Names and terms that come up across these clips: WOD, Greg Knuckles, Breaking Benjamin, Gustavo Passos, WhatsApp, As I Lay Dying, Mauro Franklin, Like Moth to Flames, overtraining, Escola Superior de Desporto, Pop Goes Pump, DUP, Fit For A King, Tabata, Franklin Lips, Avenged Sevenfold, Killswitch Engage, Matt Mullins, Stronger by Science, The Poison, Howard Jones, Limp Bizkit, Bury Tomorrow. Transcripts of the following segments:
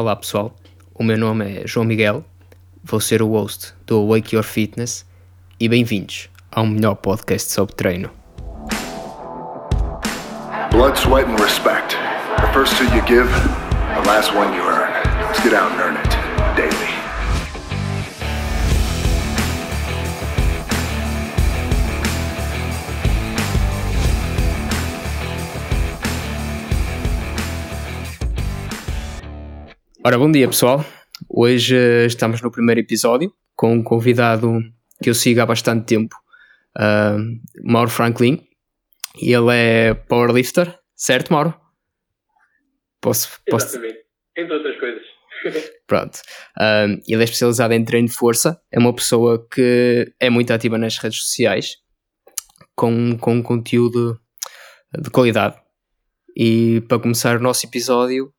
Olá pessoal, o meu nome é João Miguel, vou ser o host do Wake Your Fitness e bem-vindos ao melhor podcast sobre treino. Blood, sweat and respect. The first two you give, the last one you earn. Let's get out and earn it daily. Ora, bom dia pessoal, hoje estamos no primeiro episódio com um convidado que eu sigo há bastante tempo, Mauro Franklin, e ele é powerlifter, certo Mauro? Posso... Exatamente, entre outras coisas. Pronto, ele é especializado em treino de força, é uma pessoa que é muito ativa nas redes sociais, com conteúdo de qualidade, e para começar o nosso episódio...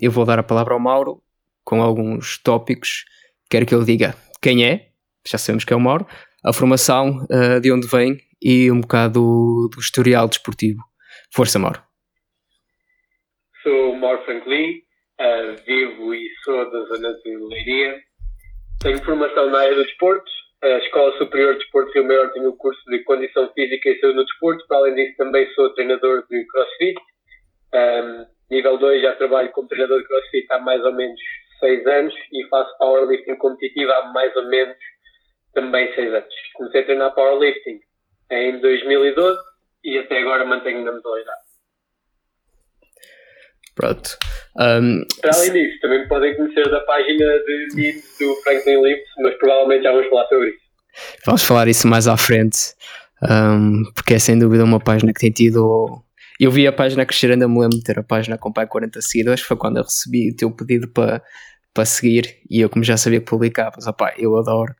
eu vou dar a palavra ao Mauro com alguns tópicos. Quero que ele diga quem é, já sabemos que é o Mauro, a formação, de onde vem e um bocado do historial desportivo. Força Mauro. Sou o Mauro Franklin, vivo e sou da zona de Leiria. Tenho formação na área do desporto. A Escola Superior de Desporto Rio Maior tem o curso de Condição Física e Saúde no Desporto. Para além disso também sou treinador de CrossFit. Nível 2 já trabalho como treinador de CrossFit há mais ou menos 6 anos e faço powerlifting competitivo há mais ou menos também 6 anos. Comecei a treinar powerlifting em 2012 e até agora mantenho na modalidade. Pronto. Para além disso, também podem conhecer da página de memes do Franklin Lips, mas provavelmente já vamos falar sobre isso. Vamos falar isso mais à frente, porque é sem dúvida uma página que tem tido... Eu vi a página crescer, ainda me lembro de ter a página com 40 seguidores, foi quando eu recebi o teu pedido para seguir e eu como já sabia que publicavas, eu adoro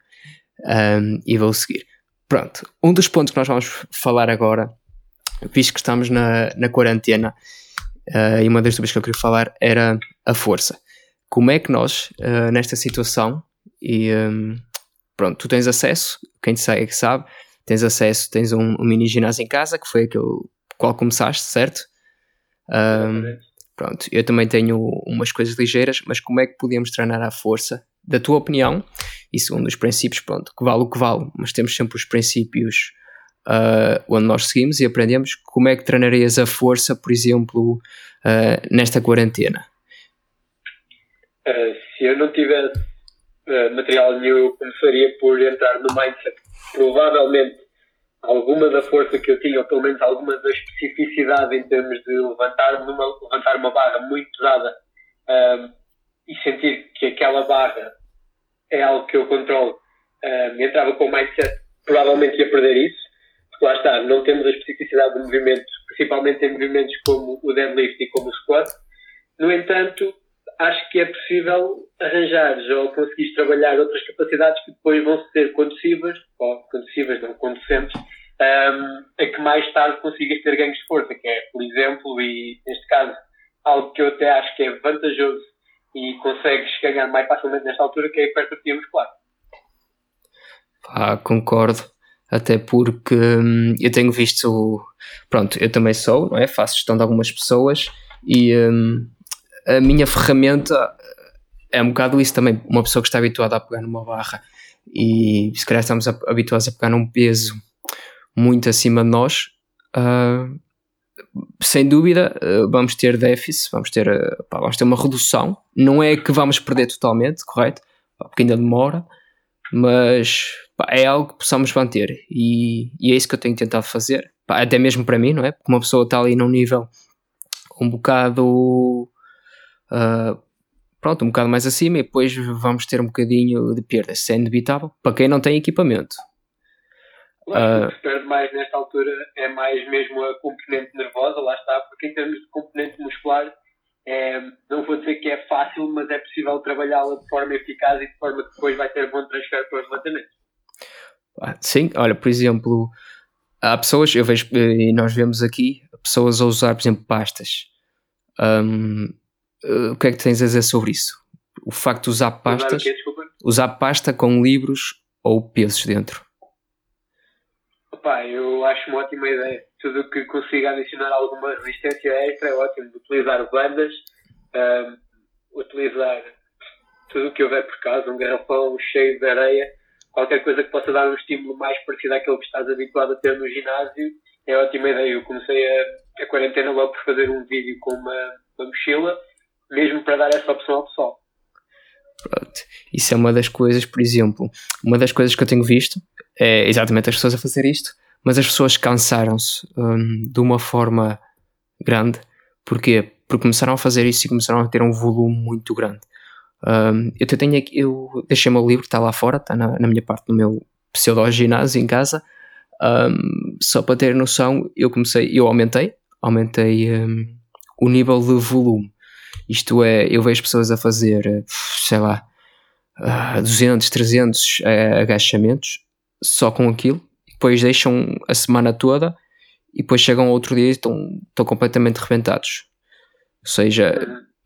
e vou seguir. Pronto, um dos pontos que nós vamos falar agora, visto que estamos na quarentena, e uma das dúvidas que eu queria falar era a força. Como é que nós, nesta situação, e pronto, tu tens acesso, quem te segue sabe, tens um mini ginásio em casa, que foi aquele... qual começaste, certo? Pronto, eu também tenho umas coisas ligeiras, mas como é que podemos treinar à força? Da tua opinião, e segundo os princípios, pronto, que vale o que vale, mas temos sempre os princípios onde nós seguimos e aprendemos. Como é que treinarias a força, por exemplo, nesta quarentena? Se eu não tivesse material nenhum, eu começaria por entrar no mindset. Provavelmente alguma da força que eu tinha, ou pelo menos alguma da especificidade em termos de levantar uma barra muito pesada, e sentir que aquela barra é algo que eu controlo, entrava com o mindset, provavelmente ia perder isso, porque lá está, não temos a especificidade do movimento, principalmente em movimentos como o deadlift e como o squat. No entanto, acho que é possível arranjares ou conseguires trabalhar outras capacidades que depois vão ser conducentes, a que mais tarde consigas ter ganhos de força, que é, por exemplo, e neste caso, algo que eu até acho que é vantajoso e consegues ganhar mais facilmente nesta altura, que é a hipertrofia muscular. Concordo, até porque eu tenho visto, pronto, eu também sou, não é? Faço gestão de algumas pessoas e... a minha ferramenta é um bocado isso também, uma pessoa que está habituada a pegar numa barra e se calhar estamos habituados a pegar num peso muito acima de nós, sem dúvida vamos ter déficit, vamos ter uma redução, não é que vamos perder totalmente, correto? Porque ainda demora, mas é algo que possamos manter e é isso que eu tenho tentado fazer, até mesmo para mim, não é? Porque uma pessoa está ali num nível um bocado... um bocado mais acima e depois vamos ter um bocadinho de perda, isso é inevitável para quem não tem equipamento. Claro, o que se perde mais nesta altura é mais mesmo a componente nervosa, lá está, porque em termos de componente muscular não vou dizer que é fácil, mas é possível trabalhá-la de forma eficaz e de forma que depois vai ter bom transfer para os levantamentos. Sim, olha, por exemplo, há pessoas, eu vejo e nós vemos aqui pessoas a usar, por exemplo, pastas. O que é que tens a dizer sobre isso? O facto de usar pastas, usar pasta com livros ou pesos dentro? Eu acho uma ótima ideia. Tudo o que consiga adicionar alguma resistência extra é ótimo. Utilizar bandas, utilizar tudo o que houver por casa, um garrafão cheio de areia, qualquer coisa que possa dar um estímulo mais parecido àquele que estás habituado a ter no ginásio, é ótima ideia. Eu comecei a quarentena logo por fazer um vídeo com uma mochila, mesmo para dar essa opção ao pessoal. Pronto. Isso é uma das coisas, por exemplo, uma das coisas que eu tenho visto é exatamente as pessoas a fazer isto, mas as pessoas cansaram-se de uma forma grande. Porquê? Porque começaram a fazer isso e começaram a ter um volume muito grande. Eu deixei o meu livro, está lá fora, está na minha parte, no meu pseudo-ginásio em casa. Só para ter noção, eu aumentei o nível de volume. Isto é, eu vejo pessoas a fazer, sei lá, 200, 300 agachamentos só com aquilo. Depois deixam a semana toda e depois chegam ao outro dia e estão completamente arrebentados. Ou seja,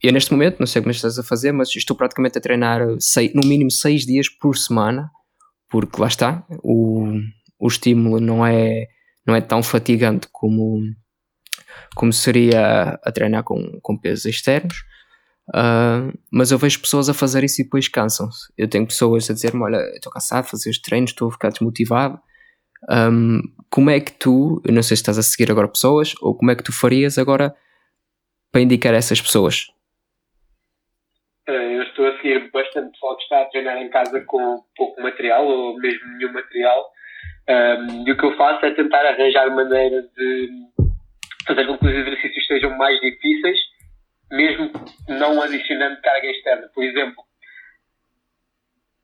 eu neste momento, não sei como estás a fazer, mas estou praticamente a treinar no mínimo 6 dias por semana, porque lá está, o estímulo não é tão fatigante como seria a treinar com pesos externos. Mas eu vejo pessoas a fazer isso e depois cansam-se. Eu tenho pessoas a dizer-me, olha, estou cansado de fazer os treinos, estou a ficar desmotivado. Como é que tu, eu não sei se estás a seguir agora pessoas, ou como é que tu farias agora para indicar essas pessoas? Eu estou a seguir bastante pessoal que está a treinar em casa com pouco material ou mesmo nenhum material, e o que eu faço é tentar arranjar maneira de fazer com que os exercícios sejam mais difíceis, mesmo não adicionando carga externa. Por exemplo,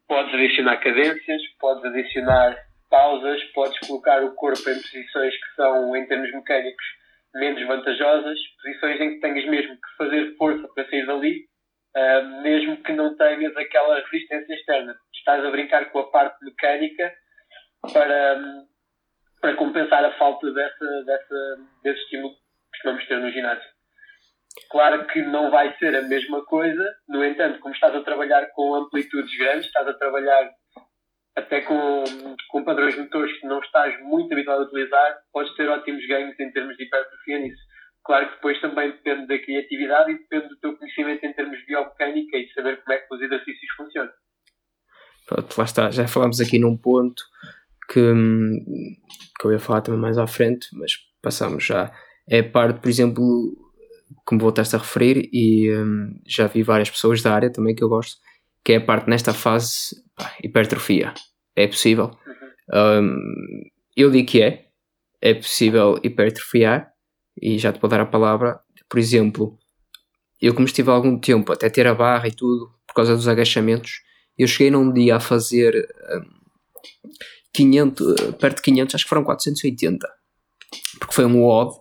podes adicionar cadências, podes adicionar pausas, podes colocar o corpo em posições que são, em termos mecânicos, menos vantajosas, posições em que tenhas mesmo que fazer força para sair dali, mesmo que não tenhas aquela resistência externa. Estás a brincar com a parte mecânica para compensar a falta desse estímulo que costumamos ter no ginásio. Claro que não vai ser a mesma coisa, no entanto, como estás a trabalhar com amplitudes grandes, estás a trabalhar até com padrões motores que não estás muito habituado a utilizar, podes ter ótimos ganhos em termos de hipertrofia nisso. Claro que depois também depende da criatividade e depende do teu conhecimento em termos de biomecânica e de saber como é que os exercícios funcionam. Pronto, lá está. Já falámos aqui num ponto que eu ia falar também mais à frente, mas passámos já. É parte, por exemplo, como voltaste a referir, e já vi várias pessoas da área também que eu gosto, que é a parte nesta fase, hipertrofia. É possível. Eu digo que é possível hipertrofiar, e já te vou dar a palavra. Por exemplo, eu como estive há algum tempo até ter a barra e tudo, por causa dos agachamentos, eu cheguei num dia a fazer 500, perto de 500, acho que foram 480, porque foi um WOD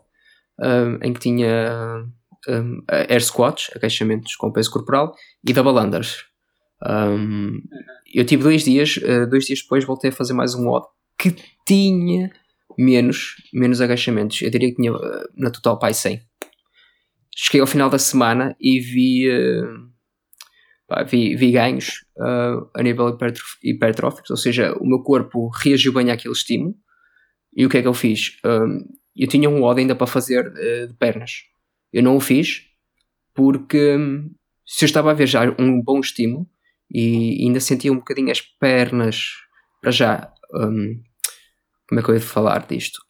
em que tinha air squats, agachamentos com peso corporal, e double unders. Eu tive 2 dias, 2 dias depois voltei a fazer mais um WOD que tinha menos agachamentos. Eu diria que tinha na total pai 100. Cheguei ao final da semana e vi ganhos a nível hipertrófico, ou seja, o meu corpo reagiu bem àquele estímulo. E o que é que eu fiz? Eu tinha um WOD ainda para fazer de pernas. Eu não o fiz porque se eu estava a ver já um bom estímulo e ainda sentia um bocadinho as pernas para já, como é que eu ia falar disto,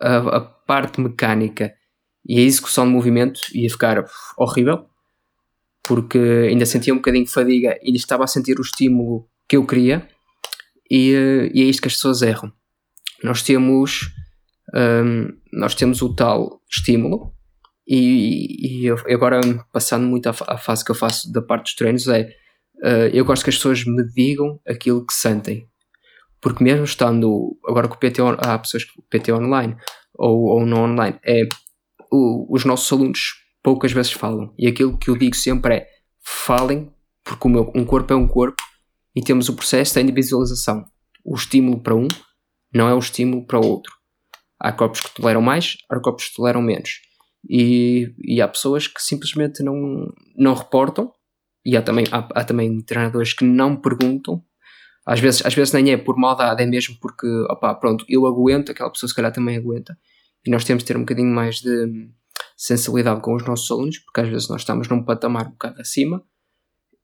a parte mecânica e a execução de movimento ia ficar horrível, porque ainda sentia um bocadinho de fadiga e estava a sentir o estímulo que eu queria, e é isto que as pessoas erram. Nós temos o tal estímulo, e agora passando muito à fase que eu faço da parte dos treinos, eu gosto que as pessoas me digam aquilo que sentem, porque mesmo estando agora com o PT, há pessoas que o PT online ou não online, os nossos alunos poucas vezes falam, e aquilo que eu digo sempre é: falem, porque um corpo é um corpo e temos o processo da individualização. O estímulo para um não é o estímulo para o outro. Há corpos que toleram mais, há corpos que toleram menos. E há pessoas que simplesmente não reportam, e há também treinadores que não perguntam, às vezes nem é por maldade, é mesmo porque pronto, eu aguento, aquela pessoa se calhar também aguenta, e nós temos de ter um bocadinho mais de sensibilidade com os nossos alunos, porque às vezes nós estamos num patamar um bocado acima,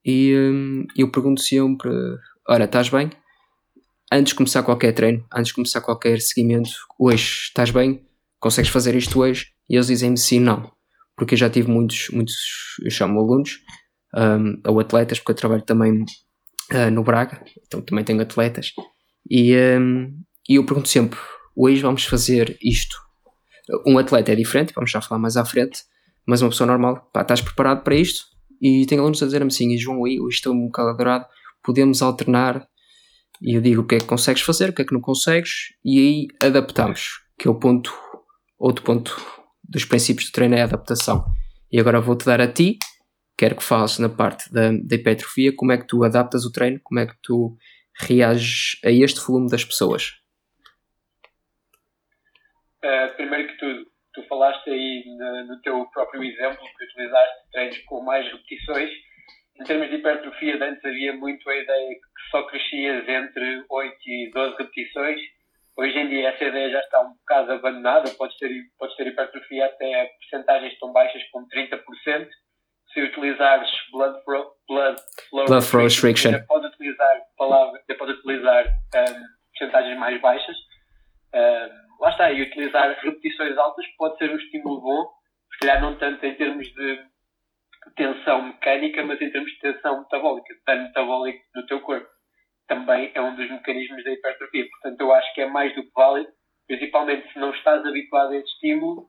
e eu pergunto sempre, ora, estás bem? Antes de começar qualquer treino, antes de começar qualquer seguimento, hoje estás bem? Consegues fazer isto hoje? E eles dizem-me sim, não. Porque eu já tive muitos, eu chamo alunos, ou atletas, porque eu trabalho também no Braga, então também tenho atletas, e eu pergunto sempre, hoje vamos fazer isto. Um atleta é diferente, vamos já falar mais à frente, mas uma pessoa normal, pá, estás preparado para isto? E tenho alunos a dizer-me assim, e João, hoje estou um bocado adorado, podemos alternar, e eu digo o que é que consegues fazer, o que é que não consegues, e aí adaptamos, que é o ponto, outro ponto dos princípios do treino é a adaptação. E agora vou-te dar a ti, quero que fales na parte da hipertrofia, como é que tu adaptas o treino, como é que tu reages a este volume das pessoas. Primeiro que tudo, tu falaste aí no teu próprio exemplo, que utilizaste treinos com mais repetições. Em termos de hipertrofia, antes havia muito a ideia que só crescias entre 8 e 12 repetições. Hoje em dia essa ideia já está um bocado abandonada. Podes ter hipertrofia até a percentagens tão baixas como 30%. Se utilizares blood flow restriction, podes utilizar percentagens mais baixas. Lá está, e utilizar repetições altas pode ser um estímulo bom, se calhar não tanto em termos de tensão mecânica, mas em termos de tensão metabólica, dano metabólico no teu corpo. Também é um dos mecanismos da hipertrofia, portanto eu acho que é mais do que válido, principalmente se não estás habituado a este estímulo,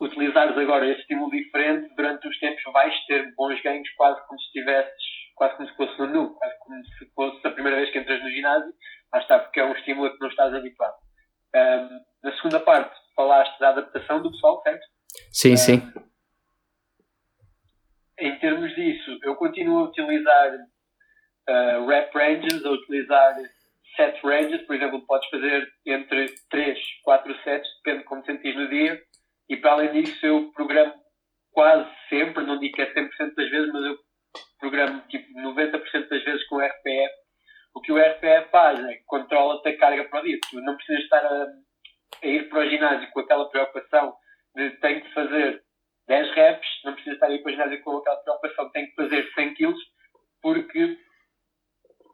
utilizares agora este estímulo diferente, durante os tempos vais ter bons ganhos, quase como se fosse nu, quase como se fosse a primeira vez que entras no ginásio, lá está, porque é um estímulo a que não estás habituado. Na segunda parte, falaste da adaptação do pessoal, certo? Sim, sim. Em termos disso, eu continuo a utilizar rep ranges, a utilizar set ranges, por exemplo, podes fazer entre 3, 4 sets, depende de como te sentes no dia, e para além disso eu programo quase sempre, não digo que é 100% das vezes, mas eu programo tipo 90% das vezes com RPF. O que o RPF faz é que controla-te a carga para o dia, tu não precisas estar a ir para o ginásio com aquela preocupação de tenho que fazer 10 reps, não precisas estar a ir para o ginásio com aquela preocupação de tenho que fazer 100 kg, porque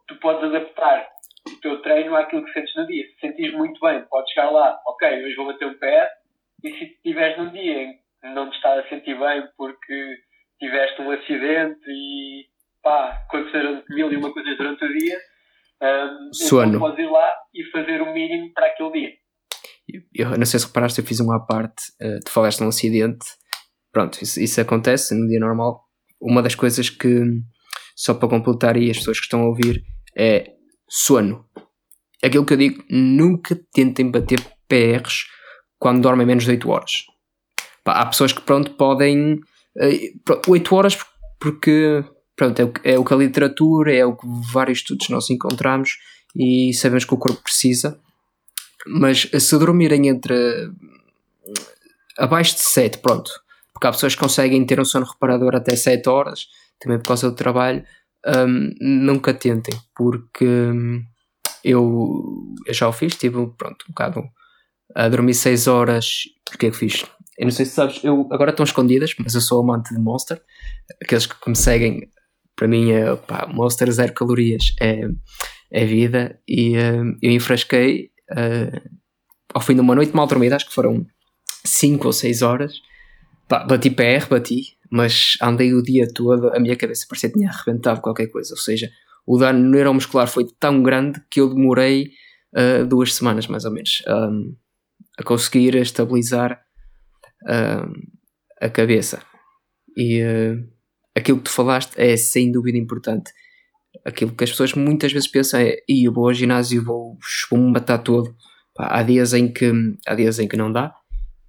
tu podes adaptar o teu treino àquilo que sentes no dia. Se sentires muito bem, podes chegar lá, ok, hoje vou bater um PS, e se estiveres num dia em que não te estás a sentir bem porque tiveste um acidente e pá, aconteceram mil e uma coisas durante o dia, então podes ir lá e fazer o mínimo para aquele dia. Eu não sei se reparaste, eu fiz uma à parte, tu falaste de um acidente, pronto, isso acontece no dia normal. Uma das coisas que, só para completar aí as pessoas que estão a ouvir, é sono. Aquilo que eu digo, nunca tentem bater PRs quando dormem menos de 8 horas. Pá, há pessoas que pronto podem 8 horas porque pronto, é o que a literatura, é o que vários estudos nós encontramos e sabemos que o corpo precisa, mas se dormirem entre abaixo de 7, pronto, porque há pessoas que conseguem ter um sono reparador até 7 horas, também por causa do trabalho, nunca tentem, porque eu já o fiz, tive pronto, um bocado a dormir 6 horas, porque é que fiz? Eu não sei se sabes, eu agora estão escondidas, mas eu sou amante de Monster, aqueles que me seguem, para mim é, pá, Monster 0 calorias é vida, e eu enfrasquei ao fim de uma noite mal dormida, acho que foram 5 ou 6 horas, pá, bati, mas andei o dia todo, a minha cabeça parecia que tinha arrebentado qualquer coisa, ou seja, o dano neuromuscular foi tão grande que eu demorei 2 semanas mais ou menos a conseguir estabilizar a cabeça, e aquilo que tu falaste é sem dúvida importante. Aquilo que as pessoas muitas vezes pensam é, eu vou ao ginásio, vou-me matar todo. Pá, há dias em que não dá,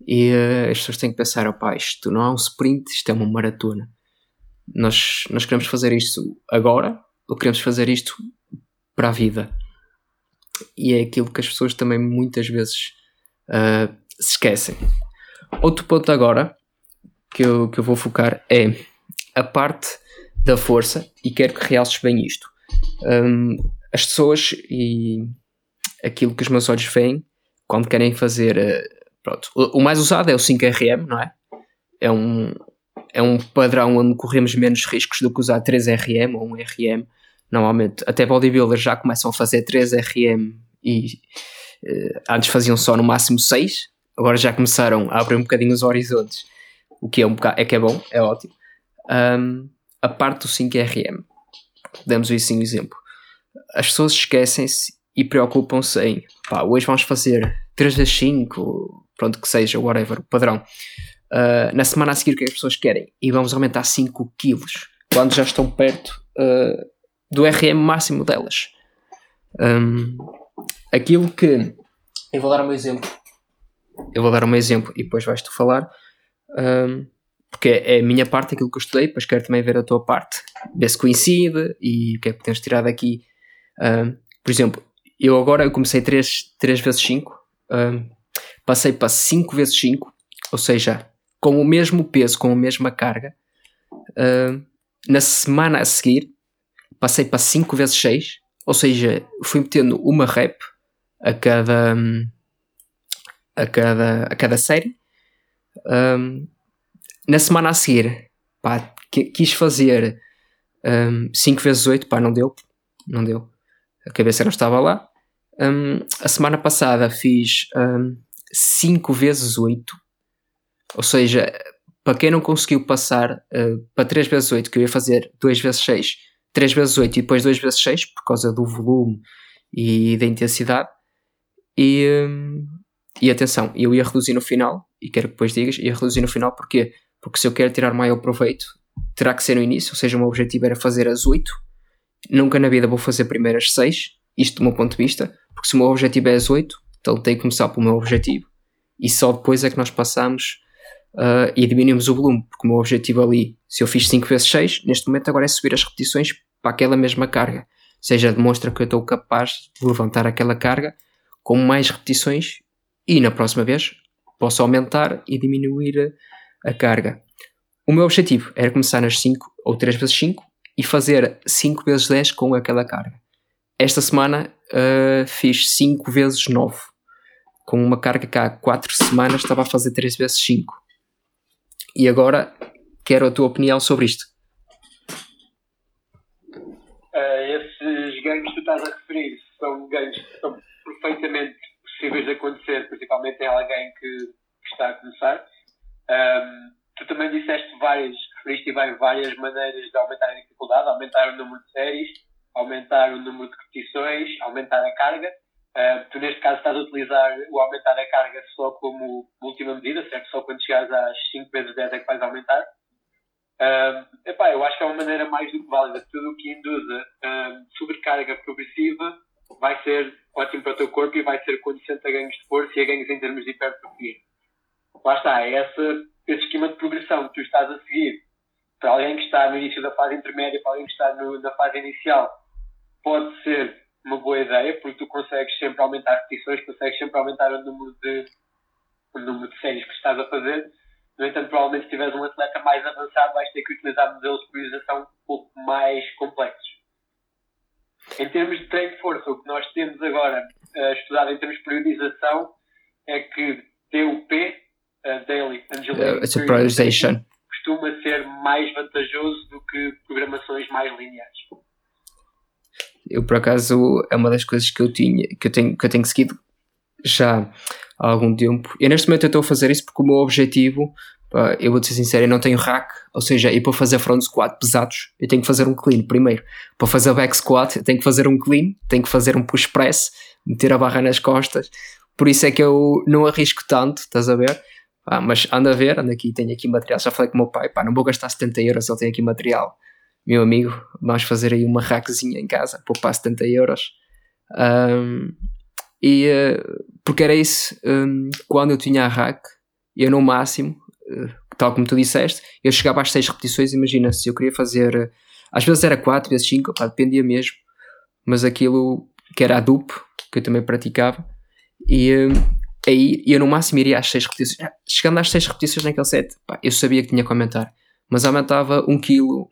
e as pessoas têm que pensar, isto não é um sprint, isto é uma maratona. Nós queremos fazer isto agora, ou queremos fazer isto para a vida, e é aquilo que as pessoas também muitas vezes se esquecem. Outro ponto agora que eu vou focar é a parte da força, e quero que realces bem isto. As pessoas e aquilo que os meus olhos veem quando querem fazer, o mais usado é o 5RM, não é? é um padrão onde corremos menos riscos do que usar 3RM ou 1RM. Normalmente, até bodybuilders já começam a fazer 3RM e antes faziam só no máximo 6. Agora já começaram a abrir um bocadinho os horizontes, o que é bom, é ótimo. A parte do 5RM, damos isso um exemplo. As pessoas esquecem-se e preocupam-se em, pá, hoje vamos fazer 3 vezes 5, pronto, que seja, whatever, o padrão. Na semana a seguir, o que as pessoas querem? E vamos aumentar 5 quilos, quando já estão perto do RM máximo delas. Aquilo que... Eu vou dar um exemplo e depois vais-te falar, porque é a minha parte, aquilo que eu estudei, depois quero também ver a tua parte, ver se coincide e o que é que podemos tirar daqui. Por exemplo, eu agora comecei 3 vezes 5, passei para 5 vezes 5, ou seja, com o mesmo peso, com a mesma carga. Na semana a seguir passei para 5 vezes 6, ou seja, fui metendo uma rep a cada série. Na semana a seguir, pá, quis fazer 5 vezes 8, pá, não deu, a cabeça não estava lá. A semana passada fiz 5 vezes 8, ou seja, para quem não conseguiu passar para 3 vezes 8, que eu ia fazer 2 vezes 6, 3 vezes 8 e depois 2 vezes 6, por causa do volume e da intensidade. E atenção, eu ia reduzir no final, e quero que depois digas, ia reduzir no final, porquê? Porque se eu quero tirar maior proveito, terá que ser no início, ou seja, o meu objetivo era fazer as 8, nunca na vida vou fazer primeiro as 6, isto do meu ponto de vista, porque se o meu objetivo é as 8, então tenho que começar pelo meu objetivo, e só depois é que nós passamos e diminuímos o volume, porque o meu objetivo ali, se eu fiz 5 vezes 6, neste momento agora é subir as repetições para aquela mesma carga, ou seja, demonstra que eu estou capaz de levantar aquela carga com mais repetições, e na próxima vez posso aumentar e diminuir a carga. O meu objetivo era começar nas 5 ou 3 vezes 5 e fazer 5 vezes 10 com aquela carga. Esta semana fiz 5 vezes 9, com uma carga que há 4 semanas estava a fazer 3 vezes 5. E agora quero a tua opinião sobre isto. Esses ganhos que tu estás a referir são ganhos que são perfeitamente possíveis de acontecer, principalmente em alguém que está a começar. Tu também disseste referiste várias maneiras de aumentar a dificuldade, aumentar o número de séries, aumentar o número de repetições, aumentar a carga. Tu neste caso estás a utilizar o aumentar a carga só como última medida, certo? Só quando chegares às 5 vezes 10 é que vais aumentar. Eu acho que é uma maneira mais do que válida. Tudo o que induza sobrecarga progressiva vai ser ótimo para o teu corpo e vai ser condizente a ganhos de força e a ganhos em termos de hipertrofia. Lá está, é esse esquema de progressão que tu estás a seguir. Para alguém que está no início da fase intermédia, para alguém que está na fase inicial, pode ser uma boa ideia, porque tu consegues sempre aumentar repetições, consegues sempre aumentar o número de séries que estás a fazer. No entanto, provavelmente se tiveres um atleta mais avançado, vais ter que utilizar modelos de priorização um pouco mais complexos. Em termos de treino de força, o que nós temos agora estudado em termos de periodização é que DUP, Daily Angelic Periodization, costuma ser mais vantajoso do que programações mais lineares. Eu, por acaso, é uma das coisas que eu tenho seguido já há algum tempo. Eu, neste momento, eu estou a fazer isso porque o meu objetivo, eu vou ser sincero, eu não tenho rack, ou seja, e para fazer front squat pesados eu tenho que fazer um clean primeiro, para fazer back squat eu tenho que fazer um clean, tenho que fazer um push press, meter a barra nas costas, por isso é que eu não arrisco tanto, estás a ver? Mas anda aqui, tenho aqui material, já falei com o meu pai, não vou gastar 70€, ele tem aqui material, meu amigo, vamos fazer aí uma rackzinha em casa, poupar 70€. Porque era isso, quando eu tinha a rack, eu no máximo, tal como tu disseste, eu chegava às 6 repetições. Imagina, se eu queria fazer, às vezes era 4 vezes 5, dependia mesmo, mas aquilo que era a dupe, que eu também praticava, e aí eu no máximo iria às 6 repetições. Chegando às 6 repetições naquele set, eu sabia que tinha que aumentar, mas aumentava 1 kg,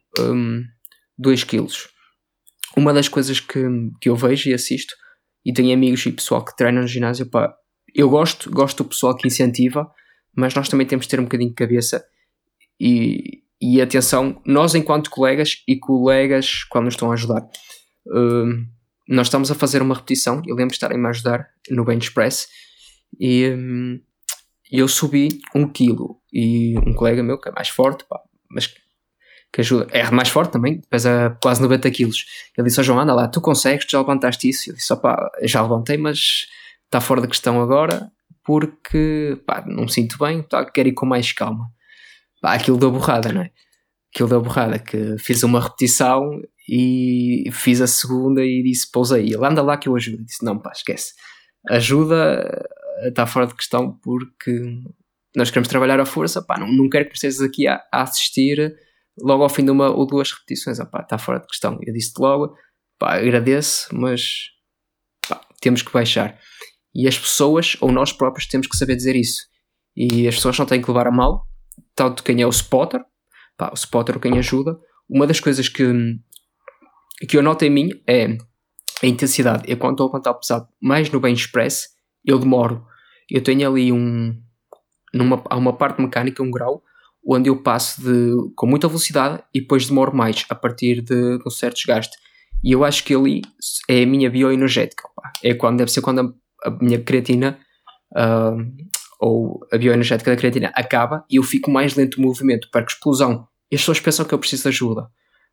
2 kg. Uma das coisas que eu vejo e assisto, e tenho amigos e pessoal que treinam no ginásio, eu gosto do pessoal que incentiva, mas nós também temos de ter um bocadinho de cabeça E atenção, nós enquanto colegas e colegas quando nos estão a ajudar, nós estamos a fazer uma repetição. Eu lembro de estarem-me a ajudar no bench press e eu subi 1 kg e um colega meu que é mais forte, pá, mas que ajuda, é mais forte também, pesa quase 90 kg. Ele disse: "Ó João, anda lá, tu consegues, tu já levantaste isso?" Eu disse: "Opá, já levantei, mas está fora da questão agora porque pá, não me sinto bem, tá, quero ir com mais calma." Pá, aquilo deu borrada, não é? Aquilo deu borrada, que fiz uma repetição e fiz a segunda e disse: "Pousei." Ele: "Anda lá que eu ajudo." Eu disse: "Não, pá, esquece. Ajuda, está fora de questão porque nós queremos trabalhar a força, pá, não quero que estejas aqui a assistir logo ao fim de 1 ou 2 repetições, ah, pá, está fora de questão." Eu disse-te logo, pá, agradeço, mas pá, temos que baixar. E as pessoas, ou nós próprios, temos que saber dizer isso. E as pessoas não têm que levar a mal, tanto quem é o spotter, pá, o spotter quem ajuda. Uma das coisas que eu noto em mim é a intensidade. Eu quando estou a levantar pesado mais no bench press, eu demoro. Eu tenho ali há uma parte mecânica, um grau, onde eu passo com muita velocidade e depois demoro mais a partir de um certo desgaste. E eu acho que ali é a minha bioenergética. Pá. Deve ser quando a minha creatina ou a bioenergética da creatina acaba e eu fico mais lento no movimento, perco explosão. E as pessoas pensam que eu preciso de ajuda.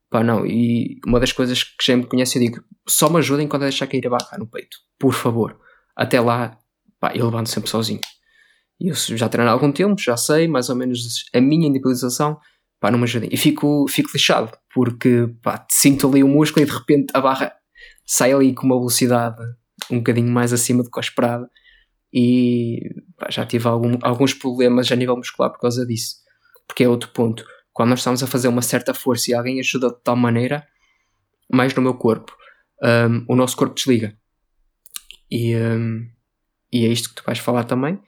Pá, não. E uma das coisas que já me conhece, eu digo: só me ajudem quando eu deixar cair a barra no peito, por favor. Até lá, pá, eu levanto sempre sozinho. Eu já treino há algum tempo, já sei mais ou menos a minha individualização, pá, não me ajudem. E fico lixado, porque pá, sinto ali o músculo e de repente a barra sai ali com uma velocidade um bocadinho mais acima do que eu esperava. E pá, já tive alguns problemas a nível muscular por causa disso, porque é outro ponto. Quando nós estamos a fazer uma certa força e alguém ajuda de tal maneira, mais no meu corpo, o nosso corpo desliga. E é isto que tu vais falar também.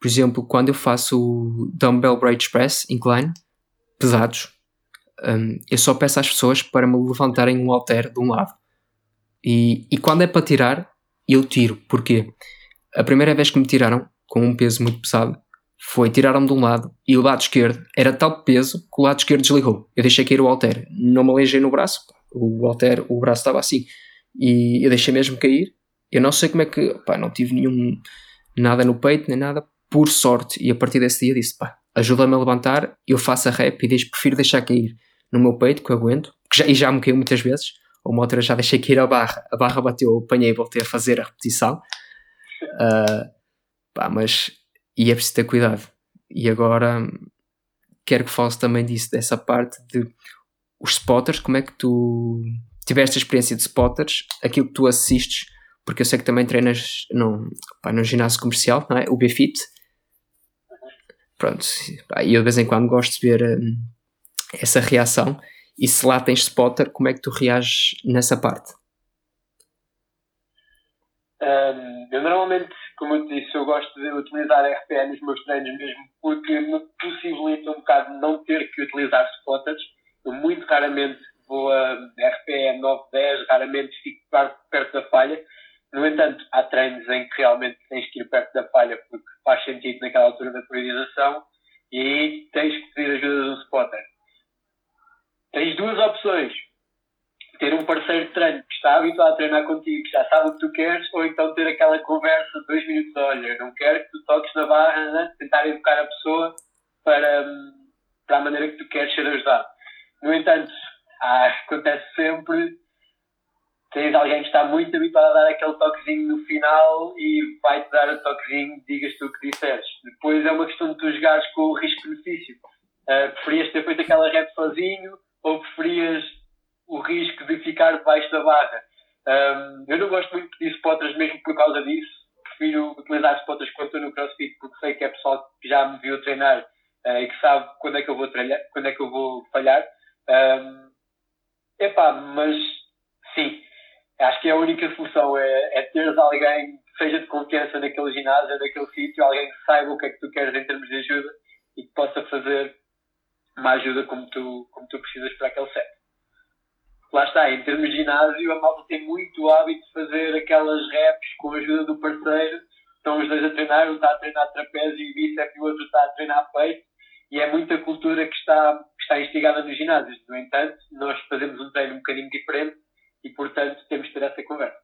Por exemplo, quando eu faço dumbbell bench press, incline, pesados, eu só peço às pessoas para me levantarem um halter de um lado. E quando é para tirar, eu tiro. Porquê? A primeira vez que me tiraram, com um peso muito pesado, foi, tiraram-me de um lado e o lado esquerdo era tal peso que o lado esquerdo desligou. Eu deixei cair o halter, não me alejei no braço, o halter, o braço estava assim, e eu deixei mesmo cair. Eu não sei como é que, pá, não tive nada no peito, nem nada, por sorte. E a partir desse dia disse: pá, ajuda-me a levantar, eu faço a rep e prefiro deixar cair no meu peito, que eu aguento, e já me caiu muitas vezes. Uma outra já deixei cair a barra bateu, eu apanhei e voltei a fazer a repetição. Pá, mas... E é preciso ter cuidado. E agora quero que fales também disso, dessa parte de os spotters, como é que tu tiveste a experiência de spotters, aquilo que tu assistes, porque eu sei que também treinas no ginásio comercial, não é? O BFIT. Pronto, pá, e eu de vez em quando gosto de ver essa reação. E se lá tens spotter, como é que tu reages nessa parte? Eu normalmente, como eu te disse, eu gosto de utilizar RPE nos meus treinos mesmo, porque me possibilita um bocado não ter que utilizar spotters. Eu muito raramente vou a RPE 9-10, raramente fico perto da falha. No entanto, há treinos em que realmente tens que ir perto da falha porque faz sentido naquela altura da periodização, e aí tens que pedir ajuda de um spotter. Tens duas opções: ter um parceiro de treino que está habituado a treinar contigo, que já sabe o que tu queres, ou então ter aquela conversa de 2 minutos: olha, não quero que tu toques na barra, né? Tentar educar a pessoa para a maneira que tu queres ser ajudado. No entanto, acontece sempre, tens alguém que está muito habituado a dar aquele toquezinho no final e vai-te dar o toquezinho, digas tu o que disseres. Depois é uma questão de tu jogares com o risco-benefício. Preferias ter feito aquela rep sozinho, ou preferias o risco de ficar debaixo da barra? Eu não gosto muito de spotters mesmo por causa disso. Prefiro utilizar spotters quando estou no CrossFit, porque sei que é pessoal que já me viu treinar e que sabe quando é que eu vou treinar, quando é que eu vou falhar. Mas sim, acho que a única solução é teres alguém que seja de confiança naquele ginásio, naquele sítio, alguém que saiba o que é que tu queres em termos de ajuda e que possa fazer uma ajuda como tu precisas para aquele set. Lá está, em termos de ginásio, a malta tem muito hábito de fazer aquelas reps com a ajuda do parceiro. Estão os dois a treinar, um está a treinar trapézio e bíceps e o outro está a treinar peito, e é muita cultura que está instigada nos ginásios. No entanto, nós fazemos um treino um bocadinho diferente e, portanto, temos de ter essa conversa.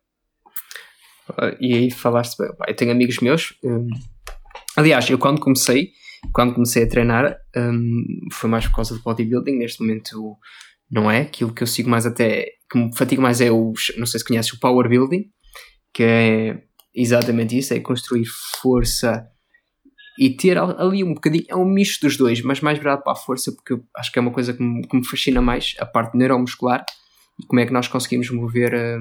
E aí falaste bem. Eu tenho amigos meus. Aliás, eu quando comecei a treinar, foi mais por causa do bodybuilding. Neste momento não é. Aquilo que eu sigo mais, até que me fatigo mais, é o, não sei se conheces, o power building, que é exatamente isso, é construir força e ter ali um bocadinho, é um misto dos dois, mas mais virado para a força, porque eu acho que é uma coisa que me fascina mais, a parte neuromuscular e como é que nós conseguimos mover a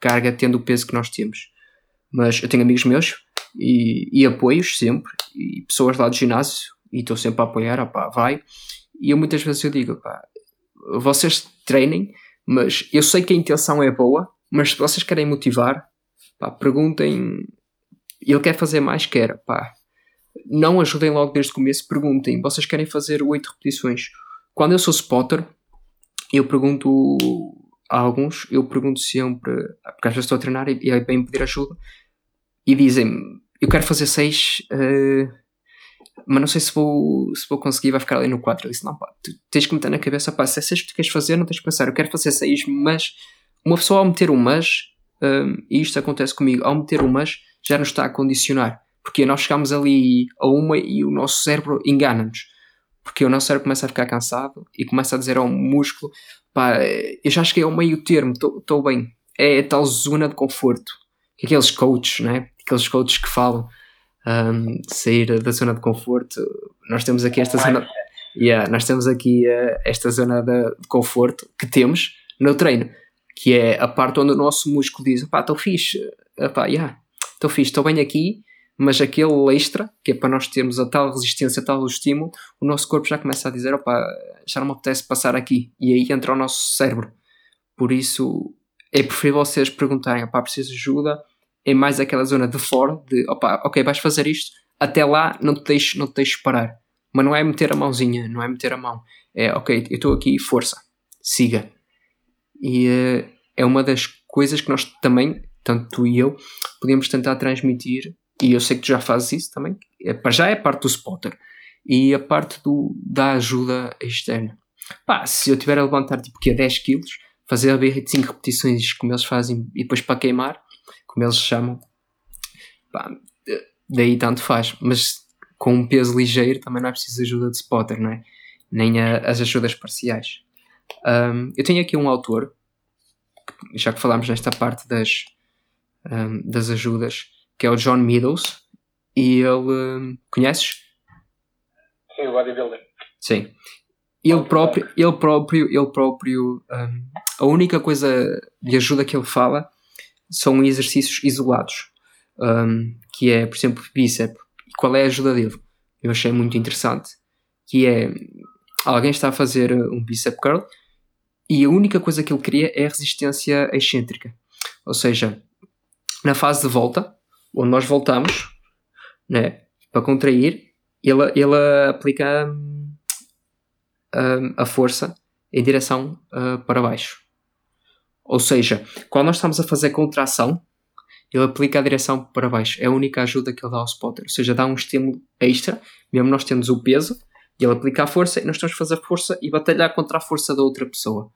carga tendo o peso que nós temos. Mas eu tenho amigos meus e apoios sempre, e pessoas lá do ginásio, e estou sempre a apoiar, opá, vai. E eu muitas vezes eu digo, opá, vocês treinem, mas eu sei que a intenção é boa, mas se vocês querem motivar, pá, perguntem, ele quer fazer mais, quer, pá, não ajudem logo desde o começo, perguntem, vocês querem fazer 8 repetições? Quando eu sou spotter, eu pergunto a alguns, eu pergunto sempre, porque às vezes estou a treinar e é bem pedir ajuda, e dizem-me, eu quero fazer 6, mas não sei se vou conseguir, vai ficar ali no 4. Eu disse, não, pá, tu tens que meter na cabeça, pá, se é 6 que tu queres fazer, não tens que pensar, eu quero fazer 6, mas uma pessoa ao meter um mas, e isto acontece comigo, ao meter um mas já nos está a condicionar, porque nós chegamos ali a uma e o nosso cérebro engana-nos, porque o nosso cérebro começa a ficar cansado e começa a dizer ao músculo, pá, eu já cheguei ao meio termo, estou bem. É a tal zona de conforto que aqueles coaches, né? Aqueles coaches que falam, sair da zona de conforto. Nós temos aqui esta zona, nós temos aqui esta zona de conforto que temos no treino, que é a parte onde o nosso músculo diz, pá, estou fixe, estou bem aqui. Mas aquele extra, que é para nós termos a tal resistência, a tal estímulo, o nosso corpo já começa a dizer, opa, já não me apetece passar aqui. E aí entra o nosso cérebro. Por isso, é preferível vocês perguntarem, opa, preciso de ajuda, é mais aquela zona de fora, de, opa, ok, vais fazer isto, até lá não te deixo parar. Mas não é meter a mãozinha, não é meter a mão. É, ok, eu estou aqui, força, siga. E é uma das coisas que nós também, tanto tu e eu, podemos tentar transmitir. E eu sei que tu já fazes isso também, para já é a parte do spotter e a parte da ajuda externa. Pá, se eu tiver a levantar tipo que é 10 kg, fazer a birra de 5 repetições como eles fazem e depois para queimar, como eles chamam, pá, daí tanto faz. Mas com um peso ligeiro também não é preciso ajuda de spotter, não é? Nem as ajudas parciais. Eu tenho aqui um autor, já que falámos nesta parte das ajudas, que é o John Meadows, e ele... conheces? Sim, o bodybuilder. Sim. Ele próprio... a única coisa de ajuda que ele fala são exercícios isolados, que é, por exemplo, bíceps. Qual é a ajuda dele? Eu achei muito interessante, que é... alguém está a fazer um bicep curl, e a única coisa que ele cria é a resistência excêntrica. Ou seja, na fase de volta, onde nós voltamos, né, para contrair, ele aplica a força em direção para baixo. Ou seja, quando nós estamos a fazer contração, ele aplica a direção para baixo. É a única ajuda que ele dá ao spotter. Ou seja, dá um estímulo extra. Mesmo nós temos o peso, ele aplica a força e nós temos que fazer a força e batalhar contra a força da outra pessoa.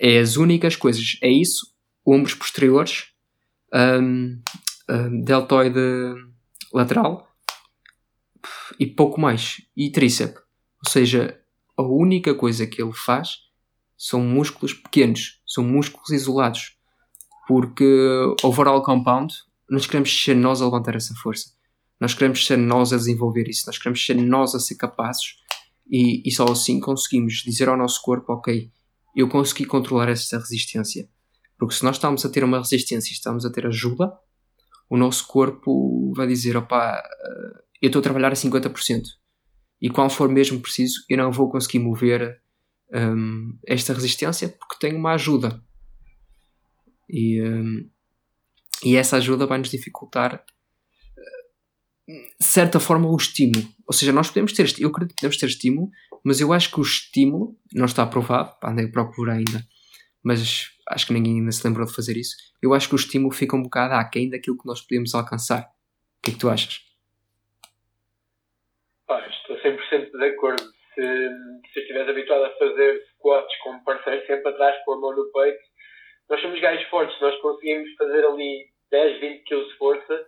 É as únicas coisas. É isso, ombros posteriores, deltoide lateral e pouco mais, e tríceps. Ou seja, a única coisa que ele faz são músculos pequenos, são músculos isolados, porque overall compound, nós queremos ser nós a levantar essa força, nós queremos ser nós a desenvolver isso, nós queremos ser nós a ser capazes, e só assim conseguimos dizer ao nosso corpo, ok, eu consegui controlar essa resistência. Porque se nós estamos a ter uma resistência e estamos a ter ajuda, o nosso corpo vai dizer, opá, eu estou a trabalhar a 50%. E quando for mesmo preciso, eu não vou conseguir mover esta resistência porque tenho uma ajuda. E essa ajuda vai nos dificultar, de certa forma, o estímulo. Ou seja, nós podemos ter estímulo, eu acredito que podemos ter estímulo, mas eu acho que o estímulo, não está aprovado, andei a procurar ainda, mas acho que ninguém ainda se lembrou de fazer isso. Eu acho que o estímulo fica um bocado aquém daquilo que nós podemos alcançar. O que é que tu achas? Pá, estou 100% 100% de acordo. Se estiveres habituado a fazer squats com um parceiro sempre atrás com a mão no peito, nós somos gajos fortes, nós conseguimos fazer ali 10, 20 kg de força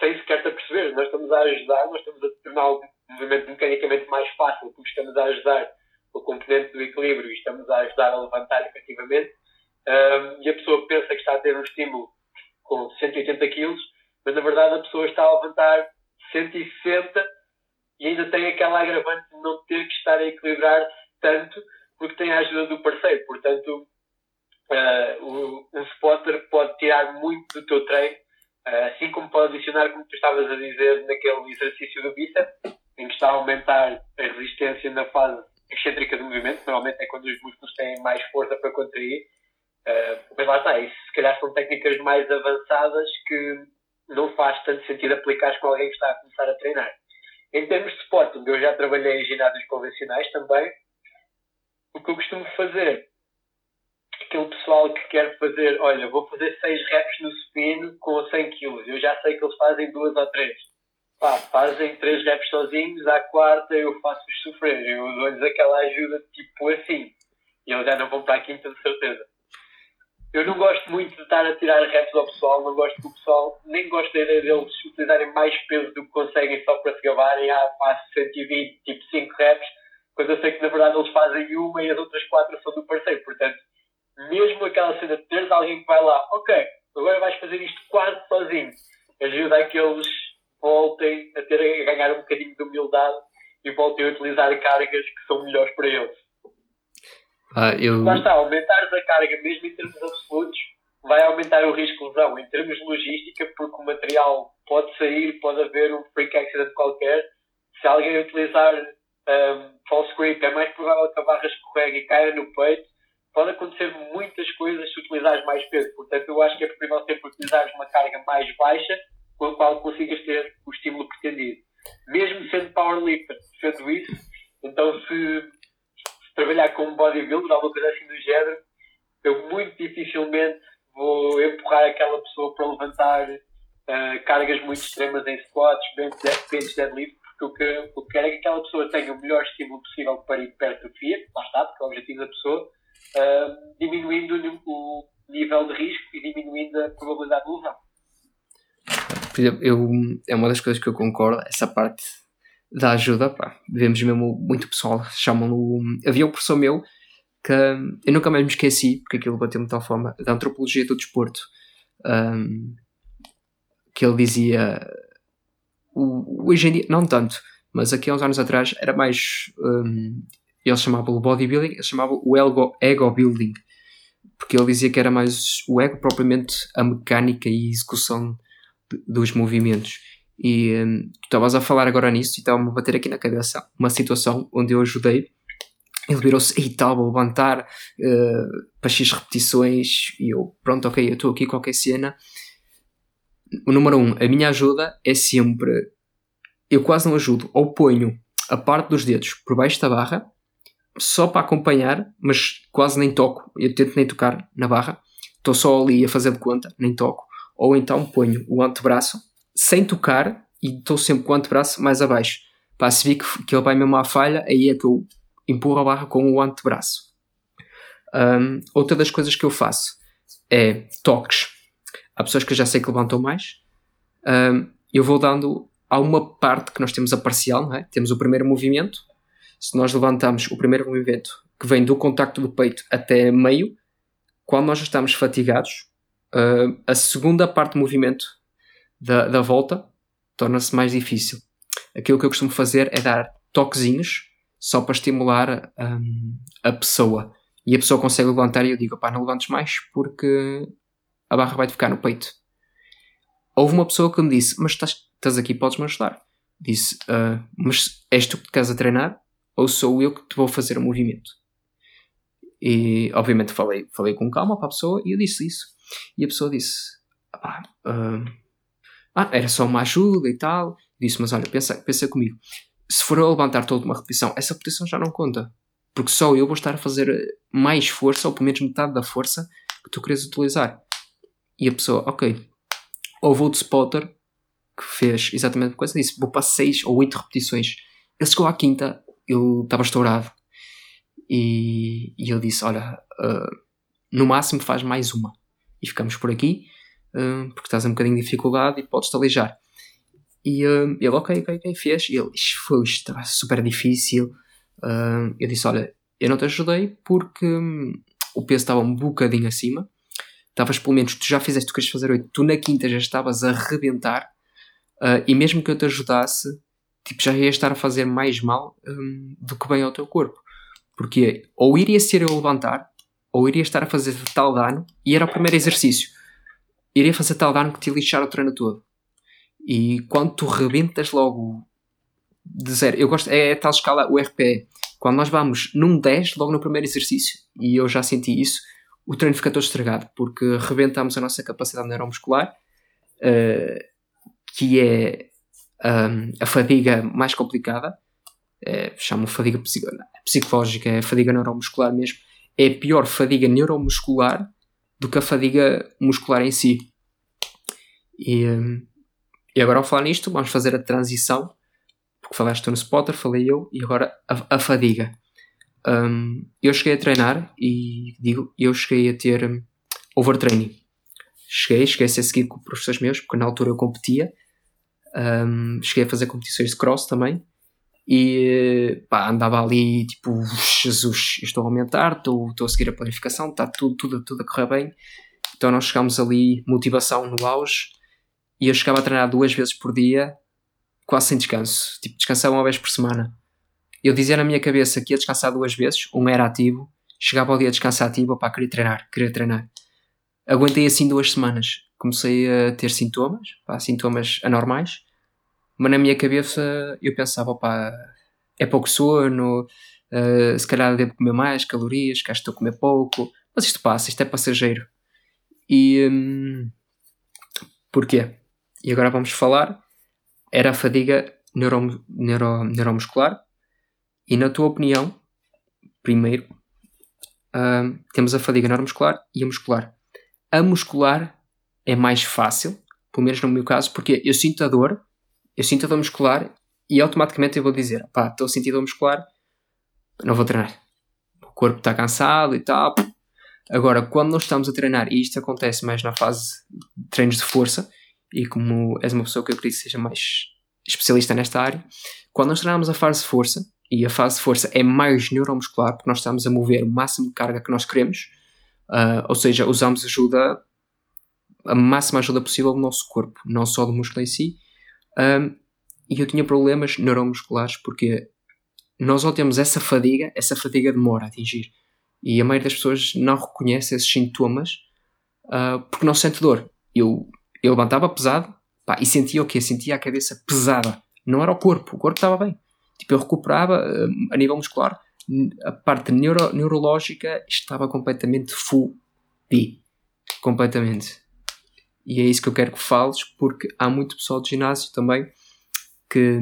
sem sequer te aperceber. Nós estamos a ajudar, nós estamos a tornar o movimento mecanicamente mais fácil, porque estamos a ajudar o componente do equilíbrio e estamos a ajudar a levantar efetivamente. E a pessoa pensa que está a ter um estímulo com 180 kg, mas na verdade a pessoa está a levantar 160 e ainda tem aquela agravante de não ter que estar a equilibrar tanto, porque tem a ajuda do parceiro. Portanto, um spotter pode tirar muito do teu treino, assim como pode adicionar, como tu estavas a dizer, naquele exercício do bíceps, em que está a aumentar a resistência na fase excêntrica do movimento. Normalmente é quando os músculos têm mais força para contrair. Mas lá está, isso se calhar são técnicas mais avançadas que não faz tanto sentido aplicar com alguém que está a começar a treinar. Em termos de spotting, eu já trabalhei em ginásios convencionais também. O que eu costumo fazer, aquele pessoal que quer fazer, olha, vou fazer 6 reps no supino com 100 kg, eu já sei que eles fazem 2 ou 3. Pá, fazem 3 reps sozinhos, à quarta eu faço-os sofrer, eu dou-lhes aquela ajuda tipo assim, e eles já não vão para a quinta de certeza. Eu não gosto muito de estar a tirar reps ao pessoal, não gosto do pessoal, nem gosto da ideia deles utilizarem mais peso do que conseguem só para se gabarem. Ah, faço 120, tipo 5 reps, quando eu sei que na verdade eles fazem uma e as outras 4 são do parceiro. Portanto, mesmo aquela cena de teres alguém que vai lá, ok, agora vais fazer isto quase sozinho, ajuda a que eles voltem a ter a ganhar um bocadinho de humildade e voltem a utilizar cargas que são melhores para eles. Lá está, aumentares a carga mesmo em termos absolutos vai aumentar o risco de lesão. Em termos de logística, porque o material pode sair, pode haver um freak accident qualquer. Se alguém utilizar false grip, é mais provável que a barra escorregue e caia no peito. Pode acontecer muitas coisas se utilizares mais peso. Portanto, eu acho que é preferível sempre utilizares uma carga mais baixa com a qual consigas ter o estímulo pretendido. Mesmo sendo powerlifter, sendo isso, então se trabalhar como bodybuilder, alguma coisa assim do género, eu muito dificilmente vou empurrar aquela pessoa para levantar cargas muito extremas em squats, bench, deadlift, porque o que quero é que aquela pessoa tenha o melhor estímulo possível para hipertrofia, lá está, porque é o objetivo da pessoa, diminuindo o nível de risco e diminuindo a probabilidade de lesão. Por exemplo, é uma das coisas que eu concordo, essa parte da ajuda, pá. Vemos mesmo muito pessoal, chamam-no. Havia um professor meu que eu nunca mais me esqueci, porque aquilo bateu-me de tal forma, da antropologia do desporto, que ele dizia, hoje em dia, não tanto, mas aqui há uns anos atrás era mais... Ele chamava o bodybuilding, ele chamava o ego building, porque ele dizia que era mais o ego propriamente a mecânica e execução dos movimentos. E tu estavas a falar agora nisso e estava-me a bater aqui na cabeça uma situação onde eu ajudei, ele virou-se e tal, vou levantar para X repetições e eu, pronto, ok, eu estou aqui qualquer cena. O número 1, a minha ajuda é sempre, eu quase não ajudo, ou ponho a parte dos dedos por baixo da barra, só para acompanhar, mas quase nem toco, eu tento nem tocar na barra, estou só ali a fazer de conta, nem toco, ou então ponho o antebraço sem tocar e estou sempre com o antebraço mais abaixo, para se vir que ele vai mesmo à falha, aí é que eu empurro a barra com o antebraço. Outra das coisas que eu faço é toques, há pessoas que eu já sei que levantam mais, eu vou dando a uma parte que nós temos a parcial, não é? Temos o primeiro movimento. Se nós levantamos o primeiro movimento que vem do contacto do peito até meio, quando nós já estamos fatigados, a segunda parte do movimento da volta torna-se mais difícil. Aquilo que eu costumo fazer é dar toquezinhos só para estimular a pessoa. E a pessoa consegue levantar e eu digo, pá, não levantes mais porque a barra vai-te ficar no peito. Houve uma pessoa que me disse, mas estás aqui, podes-me ajudar. Disse, mas és tu que te estás a treinar? Ou sou eu que te vou fazer o movimento? E obviamente falei com calma para a pessoa e eu disse isso. E a pessoa disse, era só uma ajuda e tal. Disse, mas olha, pensa comigo. Se for eu levantar toda uma repetição, essa repetição já não conta. Porque só eu vou estar a fazer mais força, ou pelo menos metade da força que tu queres utilizar. E a pessoa, ok. Houve outro spotter que fez exatamente a coisa, disse, vou para 6 ou 8 repetições. Ele chegou à quinta, ele estava estourado. E eu disse, olha, no máximo faz mais uma. E ficamos por aqui, porque estás um bocadinho de dificuldade e podes-te aleijar. E ele, ok, fez. E ele, isto estava super difícil. Eu disse, olha, eu não te ajudei porque o peso estava um bocadinho acima. Estavas pelo menos, tu já fizeste o que queres fazer 8, tu na quinta já estavas a arrebentar, e mesmo que eu te ajudasse, tipo, já ia estar a fazer mais mal do que bem ao teu corpo. Porque ou iria ser eu a levantar, ou iria estar a fazer tal dano, e era o primeiro exercício. Iria fazer tal dano que te lixar o treino todo. E quando tu rebentas logo de zero, eu gosto, é a tal escala, o RPE. Quando nós vamos num 10, logo no primeiro exercício, e eu já senti isso, o treino fica todo estragado, porque rebentámos a nossa capacidade neuromuscular, que é a fadiga mais complicada, chamam fadiga psicológica, é a fadiga neuromuscular mesmo, é a pior fadiga neuromuscular do que a fadiga muscular em si. E agora, ao falar nisto, vamos fazer a transição, porque falaste tu no spotter, falei eu, e agora a fadiga. Eu cheguei a treinar e digo, eu cheguei a ter overtraining. Cheguei a ser seguido com professores meus, porque na altura eu competia, cheguei a fazer competições de cross também, e pá, andava ali tipo, Jesus, eu estou a aumentar, estou a seguir a planificação, está tudo a correr bem. Então nós chegámos ali, motivação no auge, e eu chegava a treinar 2 vezes por dia, quase sem descanso, tipo, descansava uma vez por semana. Eu dizia na minha cabeça que ia descansar 2 vezes, uma era ativo, chegava ao dia de descansar ativo, opá, queria treinar. Aguentei assim 2 semanas, comecei a ter sintomas, pá, sintomas anormais, mas na minha cabeça eu pensava, opá, é pouco sono, se calhar devo comer mais calorias, que acho que estou a comer pouco, mas isto passa, isto é passageiro. E porquê? E agora vamos falar, era a fadiga neuromuscular. E na tua opinião, primeiro, temos a fadiga neuromuscular e a muscular. A muscular é mais fácil, pelo menos no meu caso, porque eu sinto a dor muscular e automaticamente eu vou dizer, pá, estou a sentir a dor muscular, não vou treinar. O corpo está cansado e tal. Agora, quando nós estamos a treinar, e isto acontece mais na fase de treinos de força, e como és uma pessoa que eu acredito que seja mais especialista nesta área, quando nós treinamos a fase de força, e a fase de força é mais neuromuscular, porque nós estamos a mover o máximo de carga que nós queremos, ou seja, usamos ajuda, a máxima ajuda possível do nosso corpo, não só do músculo em si. E eu tinha problemas neuromusculares, porque nós não temos essa fadiga demora a atingir, e a maioria das pessoas não reconhece esses sintomas, porque não sente dor. Eu levantava pesado, pá, e sentia o quê? Sentia a cabeça pesada, não era o corpo estava bem. Tipo, eu recuperava a nível muscular, a parte neurológica estava completamente fudi. Completamente. E é isso que eu quero que fales, porque há muito pessoal de ginásio também que...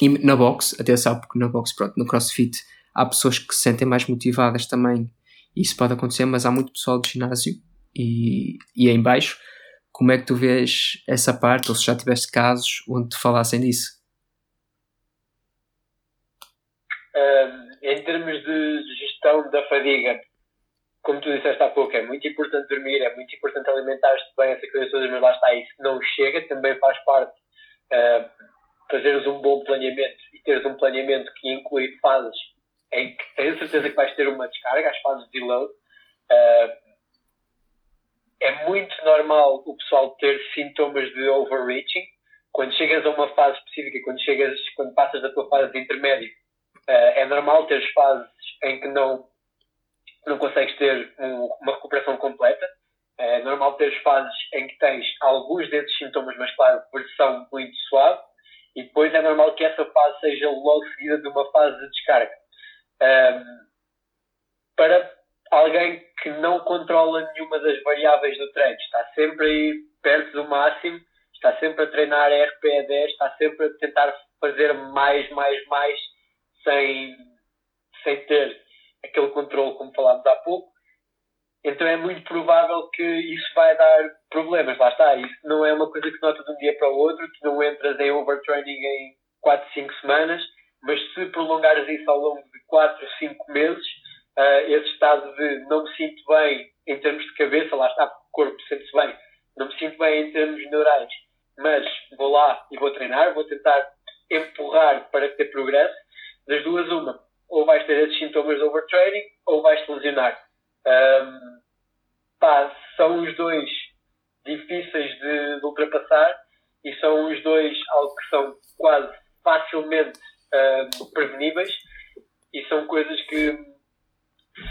E na boxe, até sabe, porque na boxe, pronto, no CrossFit, há pessoas que se sentem mais motivadas também. Isso pode acontecer, mas há muito pessoal de ginásio e aí em baixo. Como é que tu vês essa parte, ou se já tiveste casos onde te falassem disso? Em termos de gestão da fadiga, como tu disseste há pouco, é muito importante dormir, é muito importante alimentar-te bem, essas coisas todas, mas lá está, isso não chega, também faz parte fazeres um bom planeamento e teres um planeamento que inclui fases em que tens a certeza que vais ter uma descarga, as fases de load. É muito normal o pessoal ter sintomas de overreaching, quando chegas a uma fase específica, quando passas da tua fase de intermédio. É normal teres fases em que não consegues ter uma recuperação completa. É normal teres fases em que tens alguns desses sintomas, mas claro, versão muito suave. E depois é normal que essa fase seja logo seguida de uma fase de descarga. Para alguém que não controla nenhuma das variáveis do treino, está sempre aí perto do máximo, está sempre a treinar a RPE10, está sempre a tentar fazer mais, sem ter aquele controle, como falámos há pouco. Então é muito provável que isso vai dar problemas. Lá está, isso não é uma coisa que se nota de um dia para o outro, tu não entras em overtraining em 4, 5 semanas, mas se prolongares isso ao longo de 4 ou 5 meses, esse estado de não me sinto bem em termos de cabeça, lá está, porque o corpo sente-se bem, não me sinto bem em termos neurais, mas vou lá e vou treinar, vou tentar empurrar para ter progresso, das duas uma, ou vais ter esses sintomas de overtraining, ou vais-te lesionar. São os dois difíceis de ultrapassar e são os dois algo que são quase facilmente preveníveis e são coisas que,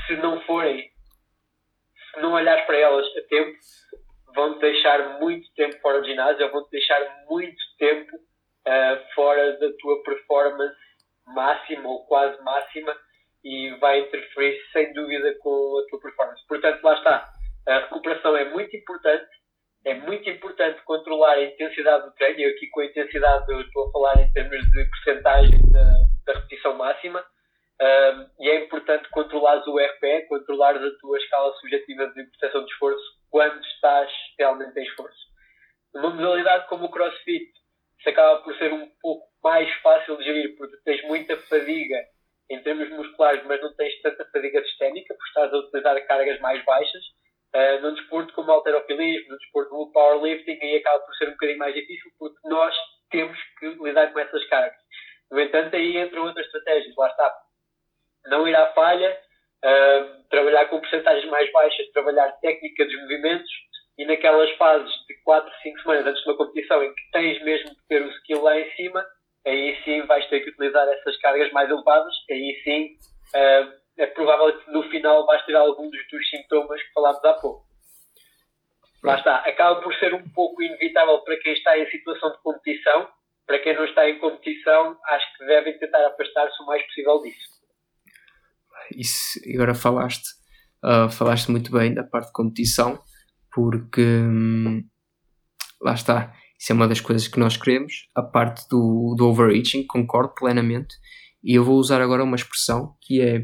se não forem, se não olhares para elas a tempo, vão-te deixar muito tempo fora do ginásio, vão-te deixar muito tempo fora da tua performance máxima ou quase máxima e vai interferir sem dúvida com a tua performance. Portanto, lá está. A recuperação é muito importante controlar a intensidade do treino. Eu aqui com a intensidade eu estou a falar em termos de porcentagem da repetição máxima. E é importante controlares o RPE, controlares a tua escala subjetiva de percepção de esforço quando estás realmente em esforço. Uma modalidade como o CrossFit, isso acaba por ser um pouco mais fácil de gerir, porque tens muita fadiga em termos musculares, mas não tens tanta fadiga sistémica, porque estás a utilizar cargas mais baixas. Num desporto como o halterofilismo, num desporto como o powerlifting, aí acaba por ser um bocadinho mais difícil, porque nós temos que lidar com essas cargas. No entanto, aí entram outras estratégias, lá está. Não ir à falha, trabalhar com percentagens mais baixas, trabalhar técnica dos movimentos, e naquelas fases de 4, 5 semanas antes de uma competição em que tens mesmo de ter o skill lá em cima, aí sim vais ter que utilizar essas cargas mais elevadas, aí sim é provável que no final vais ter algum dos teus sintomas que falámos há pouco. Lá está, acaba por ser um pouco inevitável para quem está em situação de competição. Para quem não está em competição, acho que devem tentar afastar-se o mais possível disso. Isso, agora falaste muito bem da parte de competição, porque lá está, isso é uma das coisas que nós queremos, a parte do overreaching, concordo plenamente, e eu vou usar agora uma expressão que é,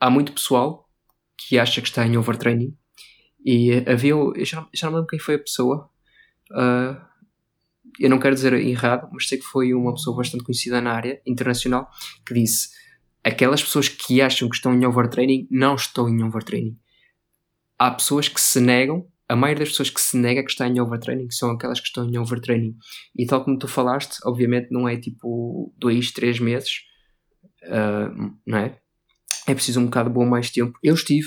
há muito pessoal que acha que está em overtraining, e havia, eu já não lembro quem foi a pessoa, eu não quero dizer errado, mas sei que foi uma pessoa bastante conhecida na área internacional, que disse: aquelas pessoas que acham que estão em overtraining, não estão em overtraining. Há pessoas que se negam, a maioria das pessoas que se nega que está em overtraining, são aquelas que estão em overtraining. E tal como tu falaste, obviamente não é tipo 2-3 meses, não é? É preciso um bocado bom mais tempo. Eu estive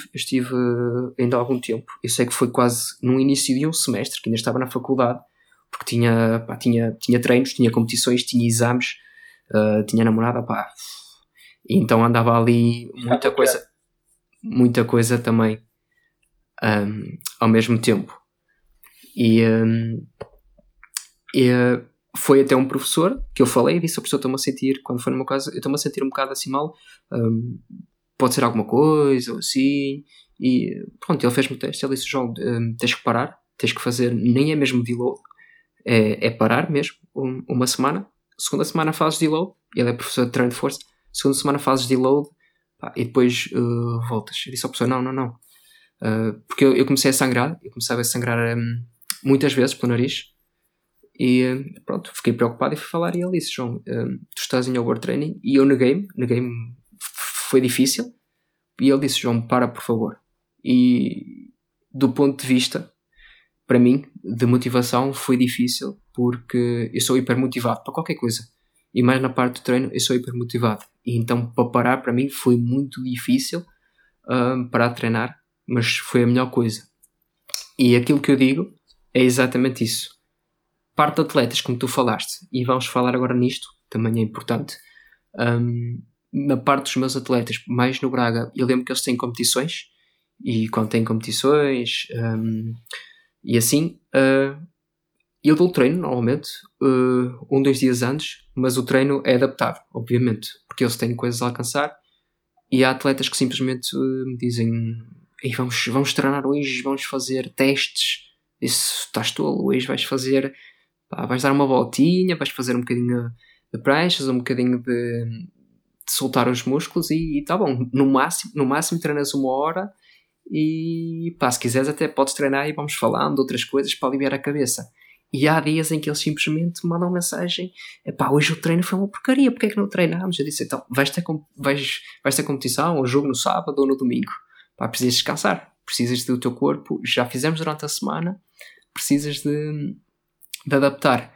ainda há algum tempo, eu sei que foi quase no início de um semestre, que ainda estava na faculdade, porque tinha treinos, tinha competições, tinha exames, tinha namorada, pá... Então andava ali muita coisa também ao mesmo tempo. E foi até um professor que eu falei e disse: "O professor, estou-me a sentir, quando foi no meu caso, eu estou-me a sentir um bocado assim mal, pode ser alguma coisa ou assim." E pronto, ele fez-me o teste, ele disse: "João, tens que parar, tens que fazer, nem é mesmo deload, é parar mesmo, uma semana, segunda semana fazes deload", ele é professor de treino de força, "segunda semana fazes deload, pá, e depois voltas." Eu disse ao professor: não, porque eu comecei a sangrar, eu começava a sangrar muitas vezes pelo nariz, e pronto, fiquei preocupado e fui falar, e ele disse: "João, tu estás em overtraining", e eu neguei-me, foi difícil, e ele disse: "João, para, por favor." E do ponto de vista, para mim, de motivação, foi difícil, porque eu sou hipermotivado para qualquer coisa, e mais na parte do treino eu sou hipermotivado, e então para parar para mim foi muito difícil parar de treinar, mas foi a melhor coisa. E aquilo que eu digo é exatamente isso, parte de atletas como tu falaste, e vamos falar agora nisto, também é importante. Na parte dos meus atletas, mais no Braga, eu lembro que eles têm competições, e quando têm competições e assim, eu dou o treino normalmente 2 dias antes, mas o treino é adaptado, obviamente, porque eles têm coisas a alcançar, e há atletas que simplesmente me dizem: vamos treinar hoje, vamos fazer testes." Isso, estás tolo, hoje vais fazer, pá, vais dar uma voltinha, vais fazer um bocadinho de pranchas, um bocadinho de soltar os músculos, e tá bom, no máximo treinas 1 hora, e pá, se quiseres até podes treinar e vamos falando de outras coisas para aliviar a cabeça. E há dias em que eles simplesmente mandam mensagem: epá, hoje o treino foi uma porcaria, porque é que não treinámos? Eu disse: então, vais ter competição, ou jogo no sábado ou no domingo. Pá, precisas descansar, precisas do teu corpo, já fizemos durante a semana, precisas de adaptar.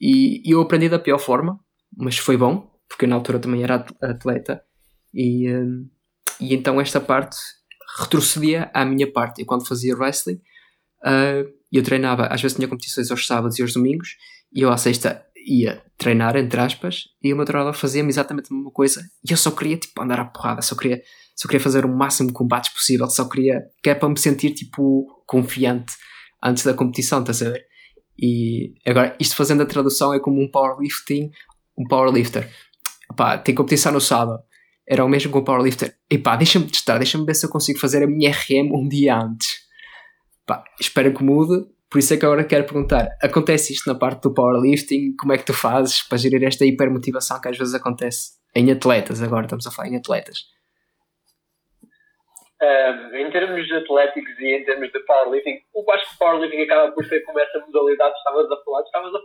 E eu aprendi da pior forma, mas foi bom, porque eu na altura também era atleta, e então esta parte retrocedia à minha parte. Eu quando fazia wrestling, eu treinava, às vezes tinha competições aos sábados e aos domingos, e eu à sexta ia treinar, entre aspas, e o meu treinador fazia-me exatamente a mesma coisa, e eu só queria tipo andar à porrada, só queria fazer o máximo de combates possível, só queria, que é para me sentir tipo confiante antes da competição, estás a ver? E agora, isto fazendo a tradução é como um powerlifter. Epá, tem competição no sábado, era o mesmo com o powerlifter. Epá, deixa-me testar, deixa-me ver se eu consigo fazer a minha RM um dia antes. Pá, espero que mude. Por isso é que agora quero perguntar: acontece isto na parte do powerlifting? Como é que tu fazes para gerir esta hipermotivação que às vezes acontece em atletas? Agora estamos a falar em atletas. Em termos de atléticos e em termos de powerlifting, eu acho que o powerlifting acaba por ser como essa modalidade que estavas a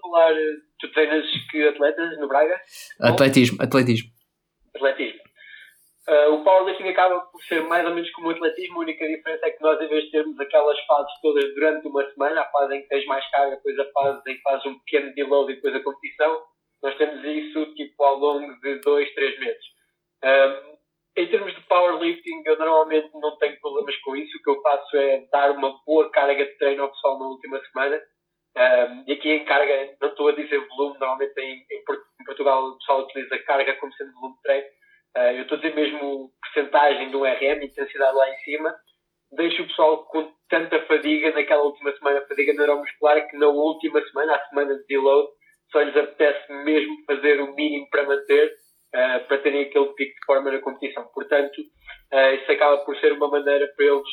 falar. Tu treinas que atletas no Braga? Atletismo. O powerlifting acaba por ser mais ou menos como o atletismo. A única diferença é que nós, em vez de termos aquelas fases todas durante uma semana, a fase em que tens mais carga, depois a fase em que fazes um pequeno deload e depois a competição, nós temos isso tipo ao longo de 2-3 meses. Em termos de powerlifting, eu normalmente não tenho problemas com isso. O que eu faço é dar uma boa carga de treino ao pessoal na última semana. E aqui em carga, não estou a dizer volume. Normalmente em Portugal o pessoal utiliza carga como sendo volume de treino. Eu estou a dizer mesmo percentagem do RM, intensidade lá em cima. Deixo o pessoal com tanta fadiga naquela última semana, fadiga neuromuscular, que na última semana, à semana de deload, só lhes apetece mesmo fazer o mínimo para manter, para terem aquele pico de forma na competição. Portanto, isso acaba por ser uma maneira para eles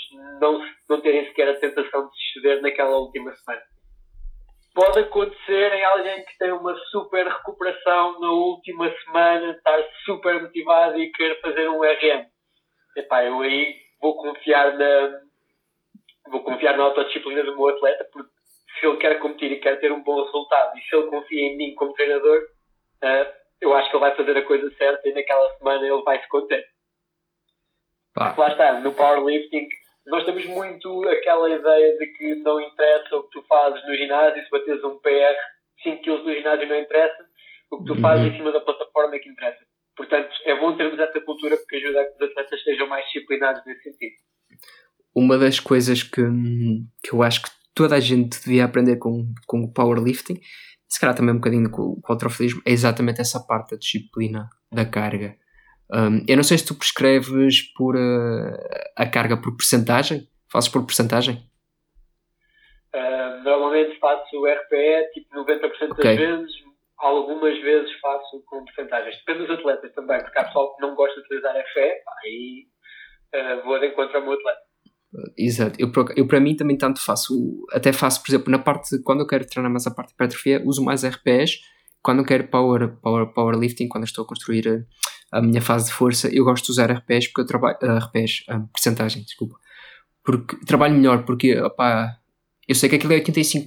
não terem sequer a tentação de se ceder naquela última semana. Pode acontecer em alguém que tem uma super recuperação na última semana, estar super motivado e querer fazer um RM. Epá, eu aí vou confiar na autodisciplina do meu atleta, porque se ele quer competir e quer ter um bom resultado, e se ele confia em mim como treinador, eu acho que ele vai fazer a coisa certa e naquela semana ele vai se conter. Pá. Lá está, no powerlifting, nós temos muito aquela ideia de que não interessa o que tu fazes no ginásio. Se bateres um PR 5 kg no ginásio não interessa, o que tu fazes em cima da plataforma é que interessa. Portanto, é bom termos essa cultura, porque ajuda a que os atletas sejam mais disciplinados nesse sentido. Uma das coisas que eu acho que toda a gente devia aprender com o powerlifting, se calhar também um bocadinho com o alterofilismo, é exatamente essa parte da disciplina da carga. Eu não sei se tu prescreves por a carga por percentagem. Fazes por percentagem? Normalmente faço RPE tipo 90% okay. Das vezes. Algumas vezes faço com percentagens. Depende dos atletas também, porque há pessoal que não gosta de utilizar RPE. Aí vou de encontro ao meu atleta. Exato. Eu para mim também tanto faço. Até faço, por exemplo, na parte, quando eu quero treinar mais a parte de hipertrofia, uso mais RPEs. Quando eu quero powerlifting, quando eu estou a construir a minha fase de força, eu gosto de usar RPEs, porque eu trabalho percentagem, desculpa, porque trabalho melhor, porque opá, eu sei que aquilo é 85%,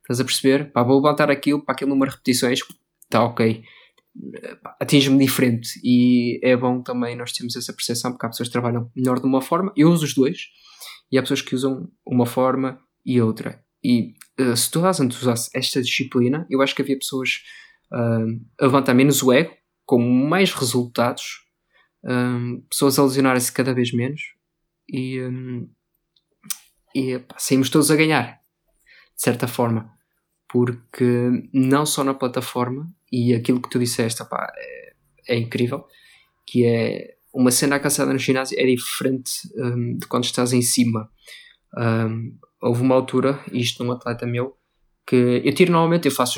estás a perceber? Pá, vou levantar aquilo para aquele número de repetições, está ok, atinge-me diferente. E é bom também nós termos essa percepção, porque há pessoas que trabalham melhor de uma forma. Eu uso os dois, e há pessoas que usam uma forma e outra. E se toda a gente usasse esta disciplina, eu acho que havia pessoas a levantar menos o ego, com mais resultados, pessoas a lesionarem-se cada vez menos, e pá, saímos todos a ganhar, de certa forma, porque não só na plataforma, e aquilo que tu disseste, pá, é incrível, que é uma cena alcançada no ginásio é diferente de quando estás em cima. Houve uma altura, isto num atleta meu, que eu tiro normalmente, eu faço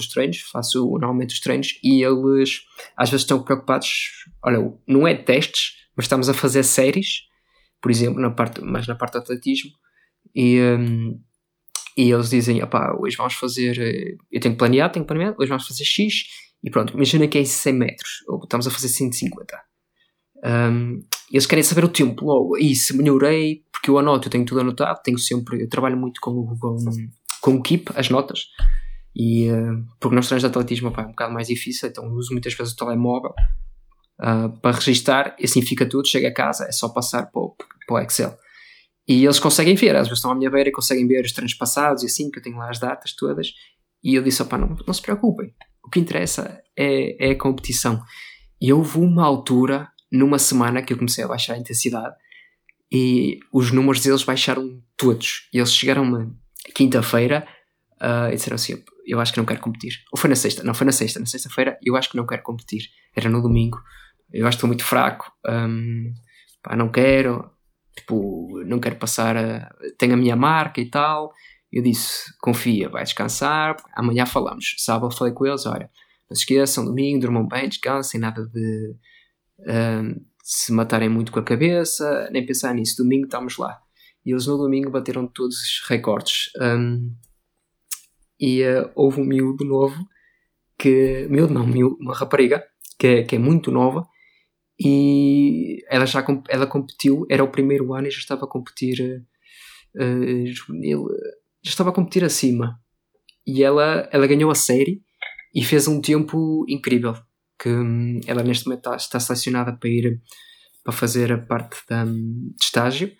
normalmente os treinos, e eles às vezes estão preocupados, olha, não é testes, mas estamos a fazer séries, por exemplo, na parte do atletismo, e eles dizem, opá, hoje vamos fazer, eu tenho planeado, hoje vamos fazer X, e pronto, imagina que é 100 metros, ou estamos a fazer 150. Eles querem saber o tempo logo, e se melhorei, porque eu anoto, eu tenho tudo anotado, eu trabalho muito com o Google com o keep, as notas, e porque nós treinos de atletismo, pá, é um bocado mais difícil, então eu uso muitas vezes o telemóvel para registar, e assim fica tudo, chega a casa, é só passar para o Excel. E eles conseguem ver, às vezes estão à minha beira e conseguem ver os treinos passados e assim, que eu tenho lá as datas todas, e eu disse, opá, não se preocupem, o que interessa é a competição. E houve uma altura, numa semana, que eu comecei a baixar a intensidade, e os números deles baixaram todos, e eles chegaram uma quinta-feira e disseram assim, eu acho que não quero competir, ou foi na sexta, não, foi na sexta-feira, eu acho que não quero competir, era no domingo, eu acho que estou muito fraco, pá, não quero, tipo, não quero passar, tenho a minha marca e tal. Eu disse, confia, vai descansar, amanhã falamos. Sábado falei com eles, olha, não se esqueçam, domingo, durmam bem, descansem, nada de se matarem muito com a cabeça, nem pensar nisso, domingo estamos lá. E eles no domingo bateram todos os recordes. Houve um miúdo novo, uma rapariga, que é muito nova, e ela competiu, era o primeiro ano e já estava a competir juvenil, já estava a competir acima, e ela ganhou a série e fez um tempo incrível, que ela neste momento está selecionada para ir para fazer a parte de estágio,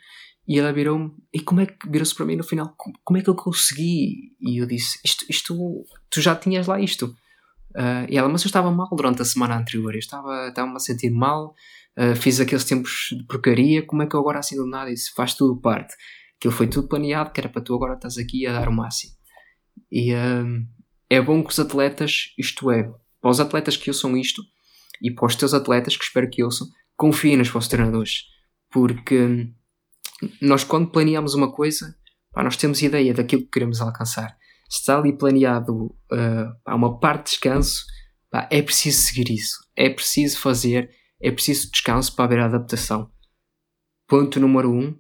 e ela virou-me, e como é que virou-se para mim no final, como é que eu consegui? E eu disse, isto tu já tinhas lá isto. E ela, mas eu estava mal durante a semana anterior, eu estava-me a sentir mal, fiz aqueles tempos de porcaria, como é que eu agora assim do nada? Isso faz tudo parte, aquilo foi tudo planeado, que era para tu agora estás aqui a dar o máximo. E é bom que os atletas, isto é, para os atletas que ouçam isto, e para os teus atletas, que espero que ouçam, confiem nos vossos treinadores, porque nós quando planeamos uma coisa, pá, nós temos ideia daquilo que queremos alcançar. Se está ali planeado uma parte de descanso, pá, é preciso seguir isso, é preciso fazer, é preciso descanso para haver a adaptação. Ponto número 1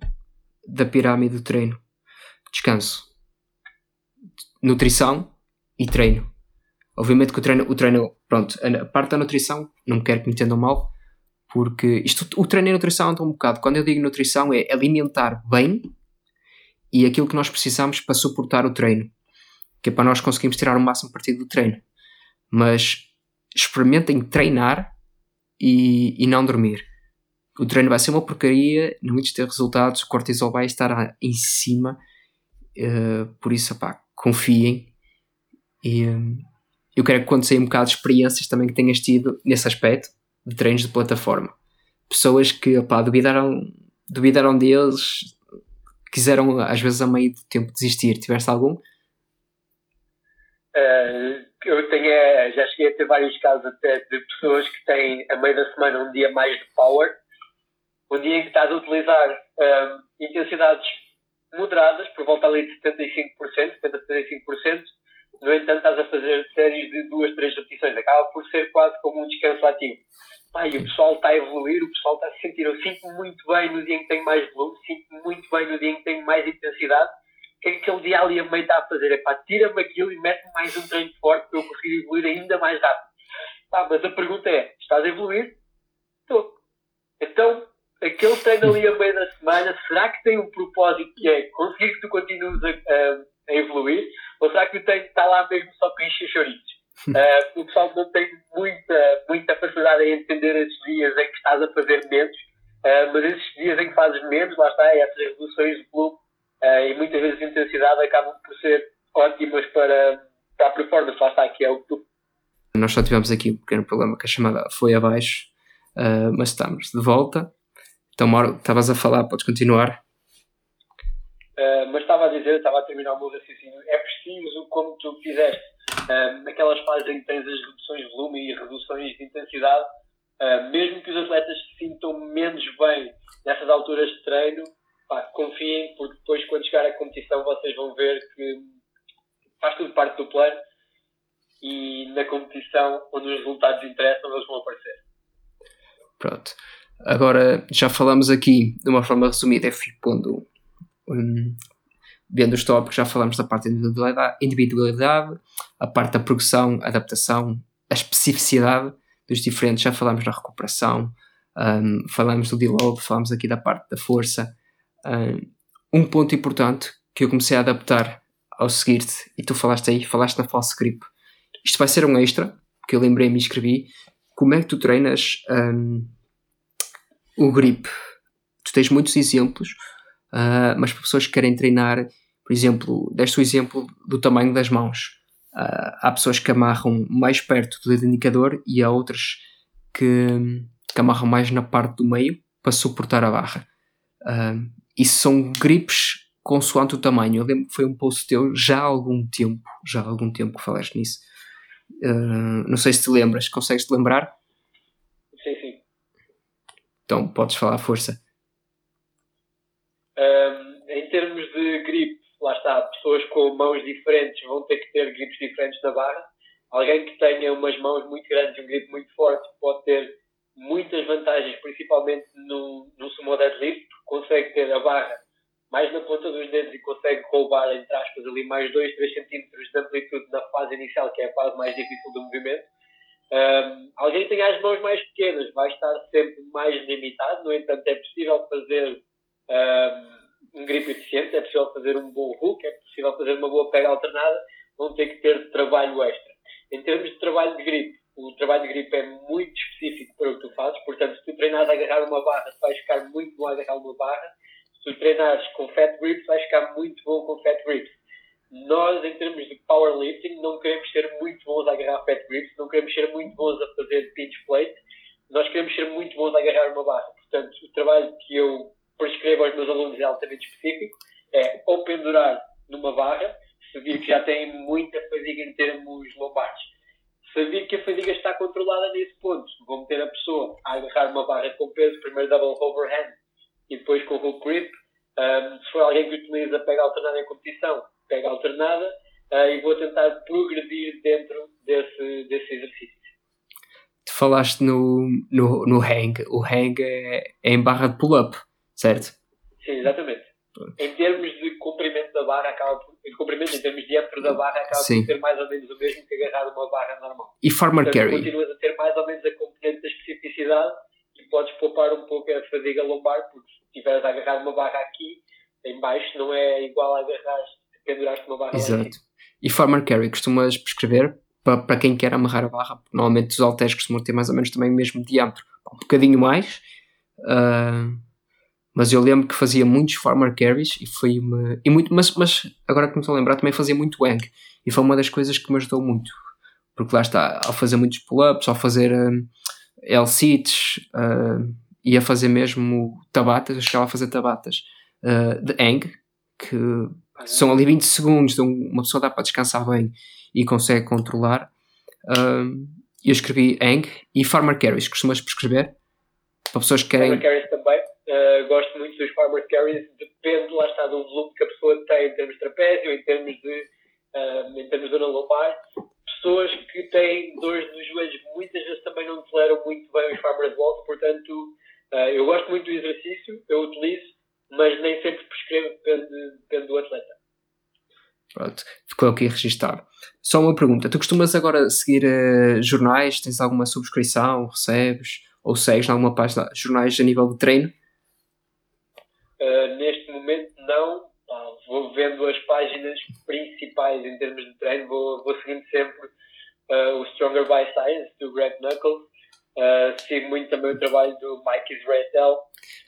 da pirâmide do treino: descanso, nutrição e treino. Obviamente que o treino, pronto, a parte da nutrição, não quero que me entendam mal, porque isto, o treino e a nutrição andam um bocado. Quando eu digo nutrição, é alimentar bem e aquilo que nós precisamos para suportar o treino, que é para nós conseguirmos tirar o máximo partido do treino. Mas experimentem treinar e não dormir. O treino vai ser uma porcaria, não vai ter resultados, o cortisol vai estar em cima, por isso, pá, confiem. E eu quero que contes aí um bocado de experiências também que tenhas tido nesse aspecto de treinos de plataforma. Pessoas que, pá, duvidaram deles, quiseram às vezes a meio do tempo desistir. Tiveste algum? Eu tenho, já cheguei a ter vários casos até de pessoas que têm a meio da semana um dia mais de power, um dia em que estás a utilizar intensidades moderadas, por volta ali de 70-75%, no entanto estás a fazer séries de 2-3 repetições, acaba por ser quase como um descanso ativo. Pai, o pessoal está a evoluir, o pessoal está a se sentir, eu sinto-me muito bem no dia em que tenho mais volume, sinto-me muito bem no dia em que tenho mais intensidade. O que é que aquele dia ali a meio está a fazer? É pá, tira-me aquilo e mete-me mais um treino forte para eu conseguir evoluir ainda mais rápido. Pá, mas a pergunta é, estás a evoluir? Estou. Então, aquele treino ali a meio da semana, será que tem um propósito que é conseguir que tu continues a evoluir? Ou será que o treino está lá mesmo só para encher chouriços? O pessoal não tem muita facilidade em entender esses dias em que estás a fazer menos, mas esses dias em que fazes menos, lá está, essas reduções de volume, e muitas vezes a intensidade acabam por ser ótimas para a performance, lá está, aqui é o que tu. Nós só tivemos aqui um pequeno problema que a chamada foi abaixo, mas estamos de volta. Então, Mauro, estavas a falar, podes continuar. Mas estava a terminar o meu raciocínio. É preciso, como tu fizeste, naquelas fases em que tens as reduções de volume e reduções de intensidade, mesmo que os atletas se sintam menos bem nessas alturas de treino, pá, confiem, porque depois quando chegar à competição vocês vão ver que faz tudo parte do plano, e na competição, onde os resultados interessam, eles vão aparecer. Pronto, agora já falamos aqui de uma forma resumida, vendo os tópicos, já falamos da parte da individualidade, a parte da progressão, adaptação, a especificidade dos diferentes, já falamos da recuperação, falamos do deload, falamos aqui da parte da força. Um ponto importante que eu comecei a adaptar ao seguir-te, e tu falaste aí, falaste na false grip. Isto vai ser um extra, que eu lembrei e me escrevi. Como é que tu treinas o grip? Tu tens muitos exemplos, mas para pessoas que querem treinar, por exemplo, deste o exemplo do tamanho das mãos. Há pessoas que amarram mais perto do dedo indicador e há outras que amarram mais na parte do meio para suportar a barra. Isso são grips consoante o tamanho. Eu lembro que foi um post teu já há algum tempo que falaste nisso. Não sei se te lembras, consegues-te lembrar? Sim. Então podes falar à força. Em termos de grip, lá está, pessoas com mãos diferentes vão ter que ter grips diferentes na barra. Alguém que tenha umas mãos muito grandes e um grip muito forte pode ter muitas vantagens, principalmente no sumo deadlift, porque consegue ter a barra mais na ponta dos dedos e consegue roubar, entre aspas, ali mais 2, 3 centímetros de amplitude na fase inicial, que é a fase mais difícil do movimento. Alguém que tenha as mãos mais pequenas vai estar sempre mais limitado. No entanto, é possível fazer um grip eficiente, é possível fazer um bom hook, é possível fazer uma boa pega alternada, vão ter que ter trabalho extra. Em termos de trabalho de grip, o trabalho de grip é muito específico para o que tu fazes, portanto, se tu treinares a agarrar uma barra, tu vais ficar muito bom a agarrar uma barra. Se tu treinares com fat grips, vais ficar muito bom com fat grips. Nós, em termos de powerlifting, não queremos ser muito bons a agarrar fat grips, não queremos ser muito bons a fazer pinch plate, nós queremos ser muito bons a agarrar uma barra. Portanto, o trabalho que eu prescrevo aos meus alunos é altamente específico, é ou pendurar numa barra, se vir que já tem muita fadiga em termos lombares. Saber que a fadiga está controlada nesse ponto. Vou meter a pessoa a agarrar uma barra com peso, primeiro double overhand e depois com hook grip. Se for alguém que utiliza pega alternada em competição, pega alternada, e vou tentar progredir dentro desse exercício. Tu falaste no hang. O hang é em barra de pull-up, certo? Sim, exatamente. Em termos de comprimento da barra, em termos de diâmetro da barra, acaba por ser mais ou menos o mesmo que agarrar uma barra normal. E farmer portanto, carry? Continuas a ter mais ou menos a componente da especificidade e podes poupar um pouco a fadiga lombar, porque se estiveres a agarrar uma barra aqui, em baixo, não é igual a agarrar, penduraste uma barra. Exato. Lá. E farmer carry, costumas prescrever para quem quer amarrar a barra? Porque normalmente os halteres costumam ter mais ou menos também o mesmo diâmetro, um bocadinho mais. Mas eu lembro que fazia muitos farmer carries mas agora que me estou a lembrar também fazia muito hang, e foi uma das coisas que me ajudou muito, porque lá está, ao fazer muitos pull-ups, ao fazer L-sits e a fazer mesmo tabatas, eu chegava a fazer tabatas de hang, que são ali 20 segundos, então uma pessoa dá para descansar bem e consegue controlar. Eu escrevi hang e farmer carries. Costumas prescrever para pessoas que querem? Farmer carries também. Gosto muito dos farmer carries, depende, lá está, do volume que a pessoa tem em termos de trapézio, em termos de zona lombar. Pessoas que têm dores nos joelhos muitas vezes também não toleram muito bem os farmer walls, portanto eu gosto muito do exercício, eu utilizo, mas nem sempre prescrevo, depende do atleta. Pronto, ficou aqui registado. Só uma pergunta, tu costumas agora seguir jornais, tens alguma subscrição, recebes ou segues alguma página, jornais a nível de treino? Neste momento não, vou vendo as páginas principais em termos de treino, vou seguindo sempre o Stronger by Science do Greg Knuckles, sigo muito também o trabalho do Mike Israel.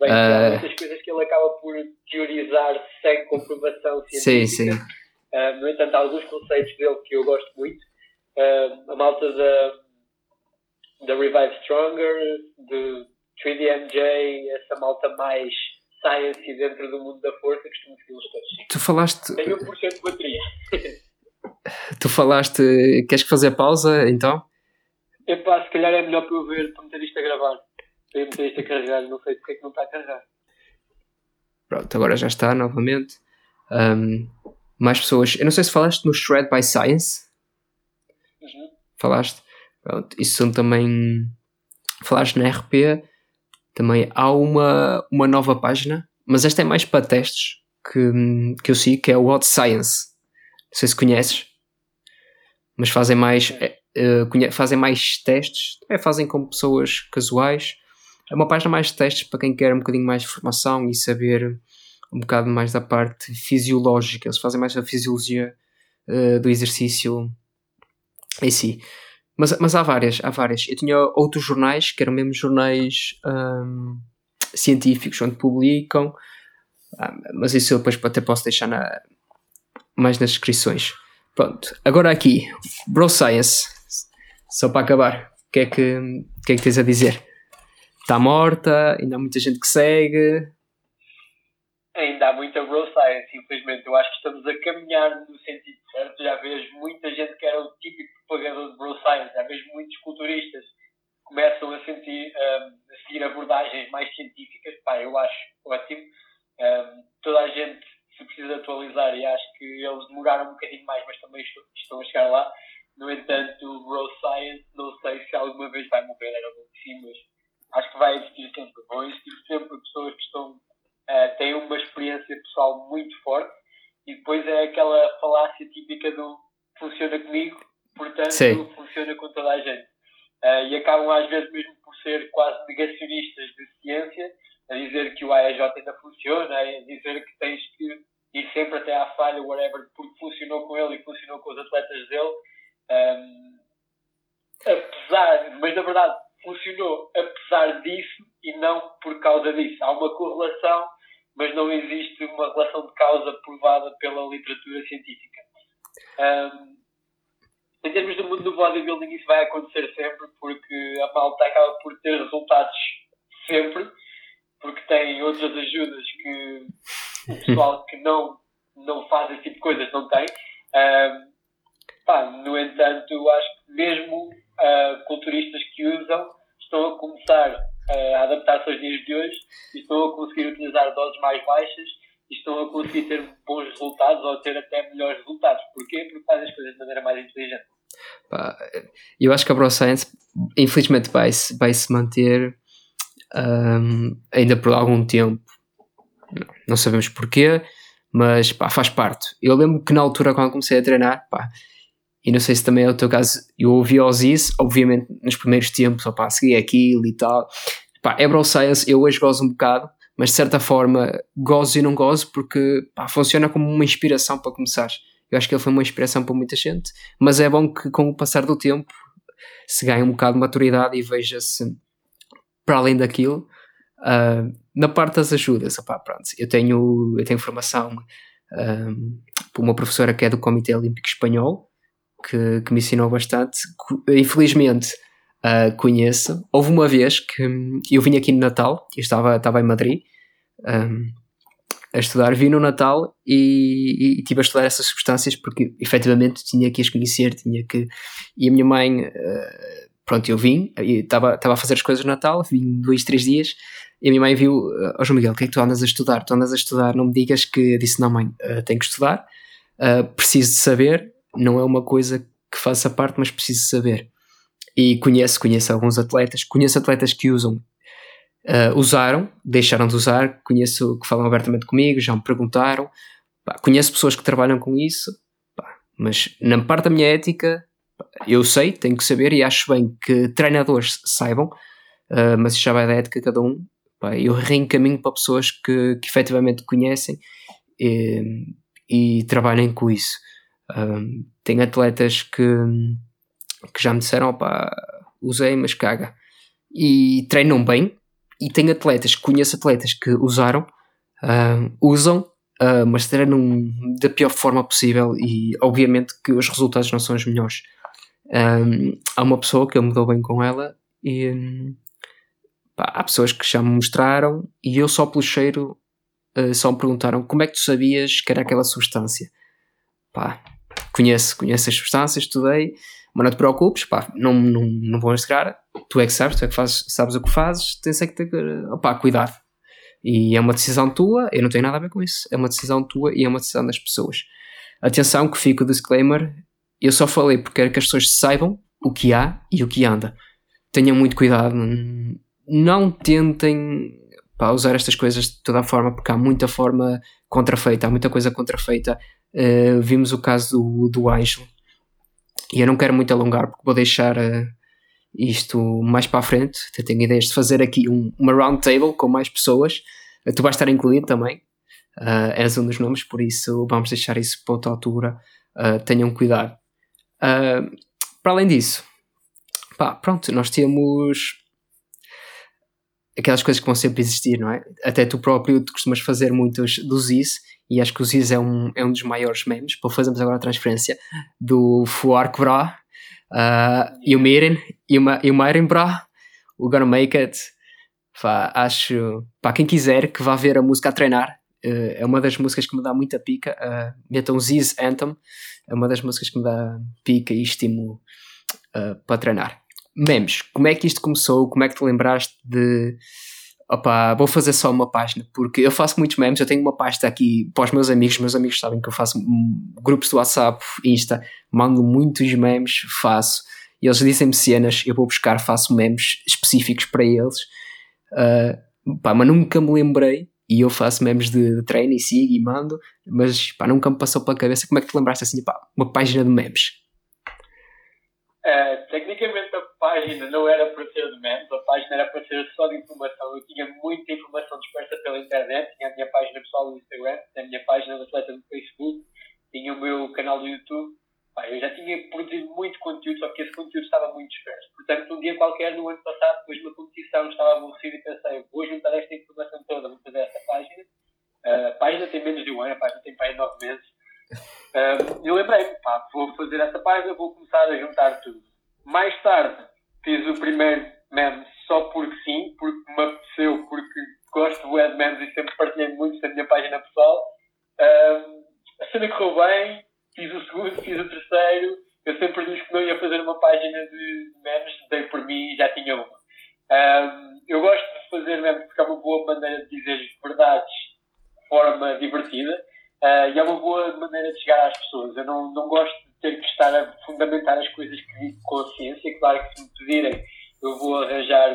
Bem, há muitas coisas que ele acaba por teorizar sem comprovação científica. Sim. No entanto, há alguns conceitos dele que eu gosto muito, a malta da Revive Stronger, do 3DMJ, essa malta mais science e dentro do mundo da força, costumo segui-los todos. Tu falaste... Tenho 1% de bateria. Tu falaste... Queres fazer pausa, então? Epá, se calhar é melhor para eu ver, para meter isto a gravar. Para meter isto a carregar, não sei porque é que não está a carregar. Pronto, agora já está, novamente. Mais pessoas... Eu não sei se falaste no Shred by Science. Uhum. Falaste? Pronto, isso são também... Falaste na RP... Também há uma nova página, mas esta é mais para testes, que eu sigo, que é o Hot Science. Não sei se conheces, mas fazem mais, fazem mais testes, também fazem com pessoas casuais. É uma página mais de testes para quem quer um bocadinho mais de formação e saber um bocado mais da parte fisiológica. Eles fazem mais a fisiologia do exercício em si. Mas há várias, há várias. Eu tinha outros jornais, que eram mesmo jornais científicos, onde publicam, mas isso eu depois até posso deixar mais nas descrições. Pronto, agora aqui, Bro Science, só para acabar, o que é que tens a dizer? Está morta, ainda há muita gente que segue... Ainda há muita Bro Science, infelizmente. Eu acho que estamos a caminhar no sentido certo. Já vejo muita gente que era o típico propagador de Bro Science. Já vejo muitos culturistas que começam a seguir abordagens mais científicas. Pá, eu acho ótimo. Toda a gente se precisa atualizar e acho que eles demoraram um bocadinho mais, mas também estão a chegar lá. No entanto, o Bro Science, não sei se alguma vez vai morrer, era bom que sim, mas acho que vai existir sempre. Vão existir sempre pessoas que estão... Tem uma experiência pessoal muito forte e depois é aquela falácia típica do funciona comigo, portanto Sim. funciona com toda a gente. E acabam às vezes mesmo por ser quase negacionistas de ciência, a dizer que o AEJ ainda funciona, a dizer que tens que ir sempre até à falha, whatever, porque funcionou com ele e funcionou com os atletas dele. Mas na verdade funcionou apesar disso e não por causa disso. Há uma correlação, mas não existe uma relação de causa provada pela literatura científica. Em termos do mundo do bodybuilding, isso vai acontecer sempre, porque a malta acaba por ter resultados sempre, porque tem outras ajudas que o pessoal que não faz esse tipo de coisas não tem. No entanto, acho que mesmo culturistas que usam estão a começar a adaptar-se aos dias de hoje e estão a conseguir utilizar doses mais baixas e estão a conseguir ter bons resultados ou ter até melhores resultados. Porquê? Porque fazem as coisas de maneira mais inteligente. Eu acho que a Bro Science infelizmente vai se manter ainda por algum tempo. Não sabemos porquê, mas faz parte. Eu lembro que na altura quando comecei a treinar, e não sei se também é o teu caso, eu ouvi-os isso, obviamente nos primeiros tempos, segui aquilo e tal. É Bro Science, eu hoje gozo um bocado, mas de certa forma gozo e não gozo porque funciona como uma inspiração para começar. Eu acho que ele foi uma inspiração para muita gente, mas é bom que com o passar do tempo se ganhe um bocado de maturidade e veja-se para além daquilo. Na parte das ajudas, eu tenho formação por uma professora que é do Comitê Olímpico Espanhol, que me ensinou bastante. Infelizmente conheço. Houve uma vez que eu vim aqui no Natal, eu estava em Madrid a estudar, vim no Natal e estive a estudar essas substâncias porque efetivamente tinha que as conhecer, e a minha mãe, eu vim, estava a fazer as coisas no Natal, vim 2-3 dias e a minha mãe viu, João Miguel, o que é que tu andas a estudar? Não me digas que... Eu disse, não mãe, tenho que estudar, preciso de saber. Não é uma coisa que faça parte, mas preciso saber. E conheço alguns atletas. Conheço atletas que usaram, deixaram de usar. Conheço que falam abertamente comigo, já me perguntaram. Conheço pessoas que trabalham com isso. Mas na parte da minha ética, eu sei, tenho que saber e acho bem que treinadores saibam. Mas isso já vai da ética de cada um. Eu reencaminho para pessoas que efetivamente conhecem e trabalhem com isso. Tem atletas que já me disseram, usei, mas caga, e treinam bem, e tem atletas, conheço atletas que usam, mas treinam da pior forma possível e obviamente que os resultados não são os melhores. Há uma pessoa que eu me dou bem com ela e há pessoas que já me mostraram e eu só pelo cheiro só me perguntaram como é que tu sabias que era aquela substância. Conheço as substâncias, estudei, mas não te preocupes, não vou enxergar, tu é que sabes, sabes o que fazes, tens é que ter cuidado, e é uma decisão tua, eu não tenho nada a ver com isso, é uma decisão tua e é uma decisão das pessoas. Atenção que fica o disclaimer, eu só falei porque quero que as pessoas saibam o que há e o que anda. Tenham muito cuidado, não tentem usar estas coisas de toda a forma, porque há muita forma contrafeita, há muita coisa contrafeita. Vimos o caso do Ângelo e eu não quero muito alongar porque vou deixar isto mais para a frente. Eu tenho ideias de fazer aqui uma round table com mais pessoas, tu vais estar incluído também, és um dos nomes, por isso vamos deixar isso para outra altura. tenham cuidado. Para além disso, pá, pronto, nós temos aquelas coisas que vão sempre existir, não é? Até tu próprio tu costumas fazer muitos dos IS, e acho que os IS é um dos maiores memes. Pô, fazemos agora a transferência do Fuar Bra, Miren Bra, o Gonna Make It. Pá, acho, para quem quiser que vá ver a música a treinar, é uma das músicas que me dá muita pica. Metam o Ziz Anthem, é uma das músicas que me dá pica e estímulo para treinar. Memes, como é que isto começou? Como é que te lembraste de... Opa, vou fazer só uma página, porque eu faço muitos memes, eu tenho uma pasta aqui para os meus amigos sabem que eu faço grupos do WhatsApp, Insta, mando muitos memes, faço, e eles dizem-me cenas, eu vou buscar, faço memes específicos para eles. Pá, mas nunca me lembrei, e eu faço memes de treino e sigo e mando, mas pá, nunca me passou pela cabeça. Como é que te lembraste assim, pá, uma página de memes? Tecnicamente a página não era para ser de memes, a página era para ser só de informação. Eu tinha muita informação dispersa pela internet, tinha a minha página pessoal no Instagram, tinha a minha página do atleta no Facebook, tinha o meu canal do YouTube. Pá, eu já tinha produzido muito conteúdo, só que esse conteúdo estava muito disperso. Portanto, um dia qualquer, no ano passado, depois de uma competição, estava aborrecido e pensei, vou juntar esta informação toda, vou fazer esta página. A página tem menos de um ano, a página tem para 9 meses. Eu lembrei-me, pá, vou fazer esta página, vou começar a juntar tudo. Mais tarde, fiz o primeiro meme só porque sim, porque me apeteceu, porque gosto de memes e sempre partilhei muito da minha página pessoal. A cena correu bem. Fiz o segundo, fiz o terceiro. Eu sempre disse que não ia fazer uma página de memes, dei por mim e já tinha uma. Eu gosto de fazer memes porque é uma boa maneira de dizer verdades de forma divertida, e é uma boa maneira de chegar às pessoas. Eu não gosto de ter que estar a fundamentar as coisas que digo com a ciência. Claro que se me pedirem, eu vou arranjar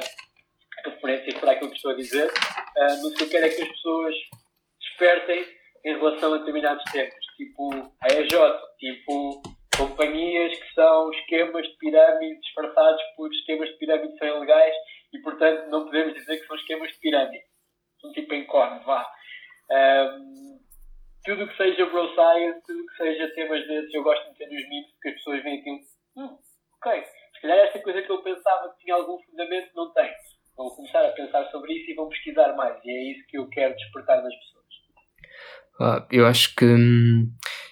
referências para aquilo que estou a dizer, mas o que eu quero é que as pessoas despertem em relação a determinados temas, tipo a EJ, tipo companhias que são esquemas de pirâmide disfarçados por esquemas de pirâmide que são ilegais e, portanto, não podemos dizer que são esquemas de pirâmide. Um tipo em cone, vá. Tudo o que seja bro science, tudo o que seja temas desses, eu gosto de meter nos memes, porque as pessoas veem aquilo, ok, se calhar esta coisa que eu pensava que tinha algum fundamento, não tem. Vão começar a pensar sobre isso e vão pesquisar mais, e é isso que eu quero despertar nas pessoas. Eu acho que...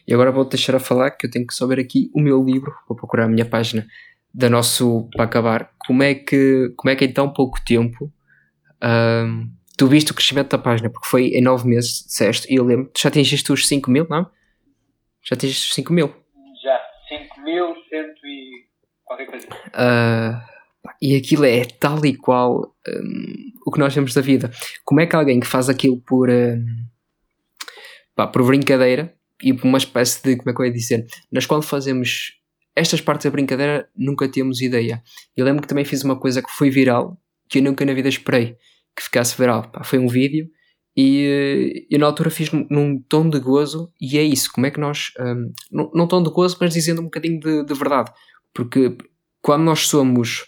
E agora vou-te deixar a falar, que eu tenho que saber aqui o meu livro. Vou procurar a minha página da nosso... Para acabar, como é que em tão pouco tempo tu viste o crescimento da página? Porque foi em 9 meses, disseste, e eu lembro. Tu já atingiste os 5.000, não? Já atingiste os 5.000? Já, 5.100 e qualquer coisa. E aquilo é tal e qual o que nós vemos da vida. Como é que alguém que faz aquilo por... Pá, por brincadeira e por uma espécie de, como é que eu ia dizer, nas quais fazemos estas partes da brincadeira, nunca temos ideia. Eu lembro que também fiz uma coisa que foi viral, que eu nunca na vida esperei que ficasse viral. Pá, foi um vídeo e eu na altura fiz num tom de gozo, e é isso, como é que nós, num tom de gozo, mas dizendo um bocadinho de verdade, porque quando nós somos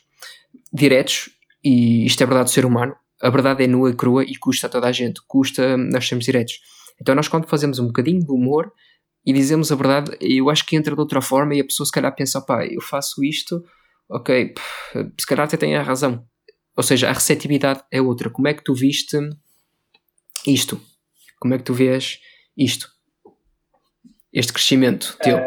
diretos, e isto é verdade do ser humano, a verdade é nua e crua e custa a toda a gente, custa nós sermos diretos. Então nós, quando fazemos um bocadinho de humor e dizemos a verdade, eu acho que entra de outra forma, e a pessoa se calhar pensa, pá, eu faço isto, ok, se calhar até tem a razão. Ou seja, a receptividade é outra. Como é que tu viste isto? Como é que tu vês isto? Este crescimento teu?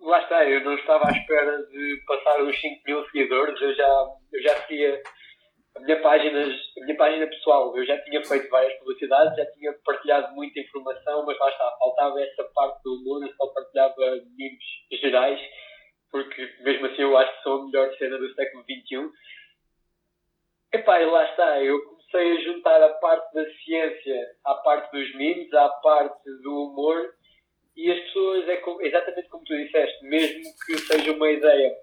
Lá está, eu não estava à espera de passar os 5.000 seguidores. Eu já queria... A minha página pessoal, eu já tinha feito várias publicidades, já tinha partilhado muita informação, mas lá está, faltava essa parte do humor. Eu só partilhava memes gerais, porque mesmo assim eu acho que sou a melhor cena do século XXI. Epá, e lá está, eu comecei a juntar a parte da ciência à parte dos memes, à parte do humor, e as pessoas, exatamente como tu disseste, mesmo que seja uma ideia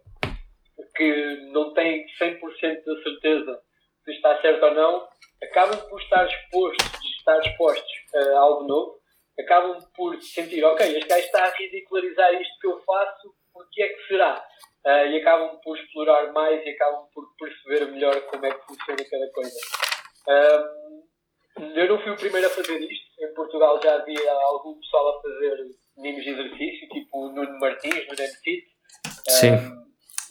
que não tem 100% de certeza se está certo ou não, acabam por estar expostos a algo novo, acabam por sentir, ok, este gajo está a ridicularizar isto que eu faço, o que é que será? E acabam por explorar mais e acabam por perceber melhor como é que funciona cada coisa. Eu não fui o primeiro a fazer isto, em Portugal já havia algum pessoal a fazer mimos de exercício, tipo o Nuno Martins, no Nonpoint. Sim.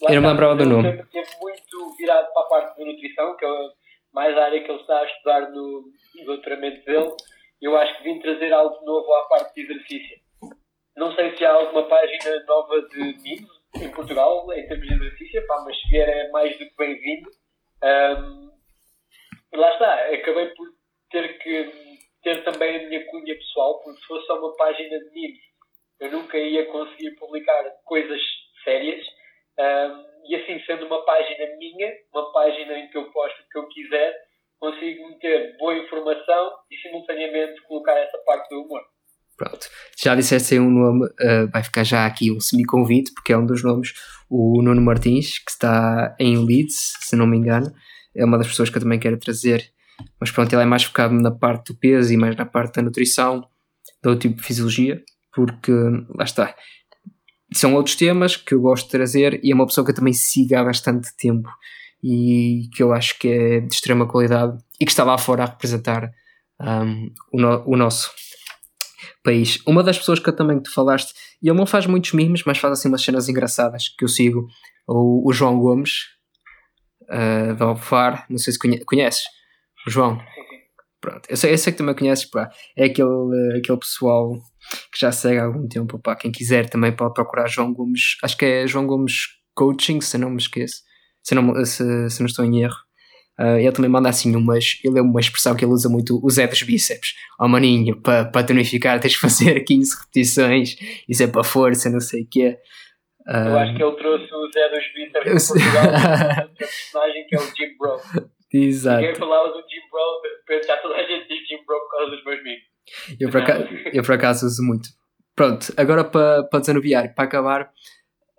Eu não me lembrava do nome. Teve muito virado para a parte da nutrição, que é mais a área que ele está a estudar no doutoramento dele. Eu acho que vim trazer algo novo à parte de exercício. Não sei se há alguma página nova de mimos em Portugal, em termos de exercício, pá, mas se vier é mais do que bem-vindo. Lá está, acabei por ter que ter também a minha cunha pessoal, porque se fosse só uma página de mimos, eu nunca ia conseguir publicar coisas sérias. E assim, sendo uma página minha, uma página em que eu posto o que eu quiser, consigo meter boa informação e simultaneamente colocar essa parte do humor. Pronto, já disseste aí um nome, vai ficar já aqui um semi-convite, porque é um dos nomes, o Nuno Martins, que está em Leeds, se não me engano, é uma das pessoas que eu também quero trazer, mas pronto, ele é mais focado na parte do peso e mais na parte da nutrição, do outro tipo de fisiologia, porque lá está, são outros temas que eu gosto de trazer e é uma pessoa que eu também sigo há bastante tempo e que eu acho que é de extrema qualidade e que está lá fora a representar o nosso país. Uma das pessoas que eu também te falaste, e ele não faz muitos mimos, mas faz assim umas cenas engraçadas que eu sigo, o João Gomes da Alfar, não sei se conheces o João. Pronto, eu sei que também conheces, pá. É aquele pessoal que já segue há algum tempo, pá. Quem quiser também pode procurar João Gomes, acho que é João Gomes Coaching, se não me esqueço, se não estou em erro. Ele também manda assim umas, ele é uma expressão que ele usa muito, o Zé dos bíceps. Oh maninho, para tonificar tens que fazer 15 repetições, isso é para força, não sei o quê. Eu acho que ele trouxe o Zé dos bíceps de Portugal, que é personagem que é o Jim Bro. Exato. Ninguém falava do Jim Bro, já toda a gente diz Jim Bro por causa dos meus amigos. Eu por acaso uso muito. Pronto, agora para desanuviar, para acabar,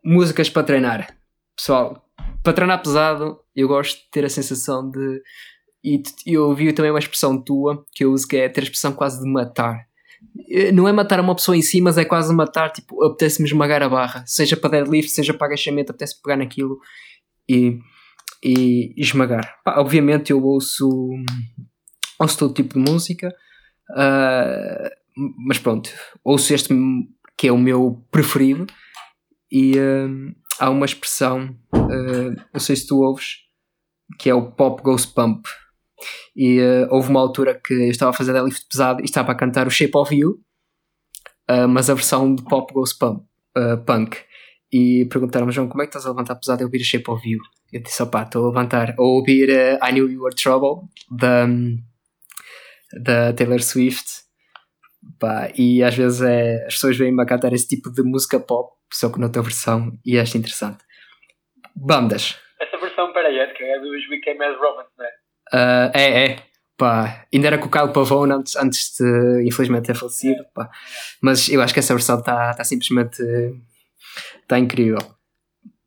músicas para treinar. Pessoal, para treinar pesado, eu gosto de ter a sensação de... E eu ouvi também uma expressão tua, que eu uso, que é ter a expressão quase de matar. Não é matar uma pessoa em si, mas é quase matar, tipo, apetece-me esmagar a barra. Seja para deadlift, seja para agachamento, apetece-me pegar naquilo e esmagar. Pá, obviamente eu ouço todo tipo de música, mas pronto, ouço este que é o meu preferido e... há uma expressão, não sei se tu ouves, que é o Pop Goes Pump. E houve uma altura que eu estava a fazer deadlift pesado e estava a cantar o Shape of You, mas a versão de Pop Goes Pump, Punk. E perguntaram-me, João, como é que estás a levantar pesado e ouvir Shape of You? Eu disse, opá, estou a levantar. Ou ouvir I Knew You Were Trouble, da Taylor Swift. Pá, e às vezes as pessoas vêm-me a cantar esse tipo de música pop, só que na tua versão, e acho interessante. Bandas. Essa versão, peraí, é de quem? É do We Came As Romans, não é? Pá, ainda era com o Kyle Pavone antes de, infelizmente, ter falecido, pá. Mas eu acho que essa versão está simplesmente... está incrível.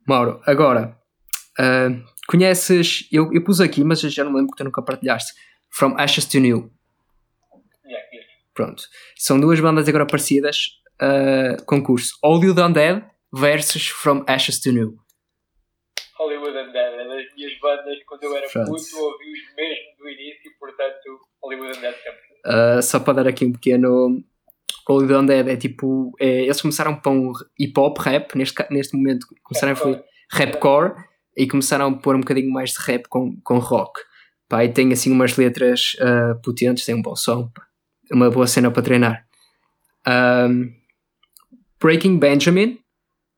Mauro, agora, conheces... Eu pus aqui, mas já não me lembro que tu nunca partilhaste. From Ashes to New. Pronto, são duas bandas agora parecidas, concurso Hollywood Undead versus From Ashes to New. Hollywood Undead é das minhas bandas quando eu era muito, ouvi os mesmo do início, portanto Hollywood Undead sempre. Só para dar aqui um pequeno, Hollywood Undead é tipo, eles começaram para um hip hop rap, neste momento começaram a rapcore e começaram a pôr um bocadinho mais de rap com rock, pá, e tem assim umas letras potentes, tem um bom som, pá. Uma boa cena para treinar. Breaking Benjamin,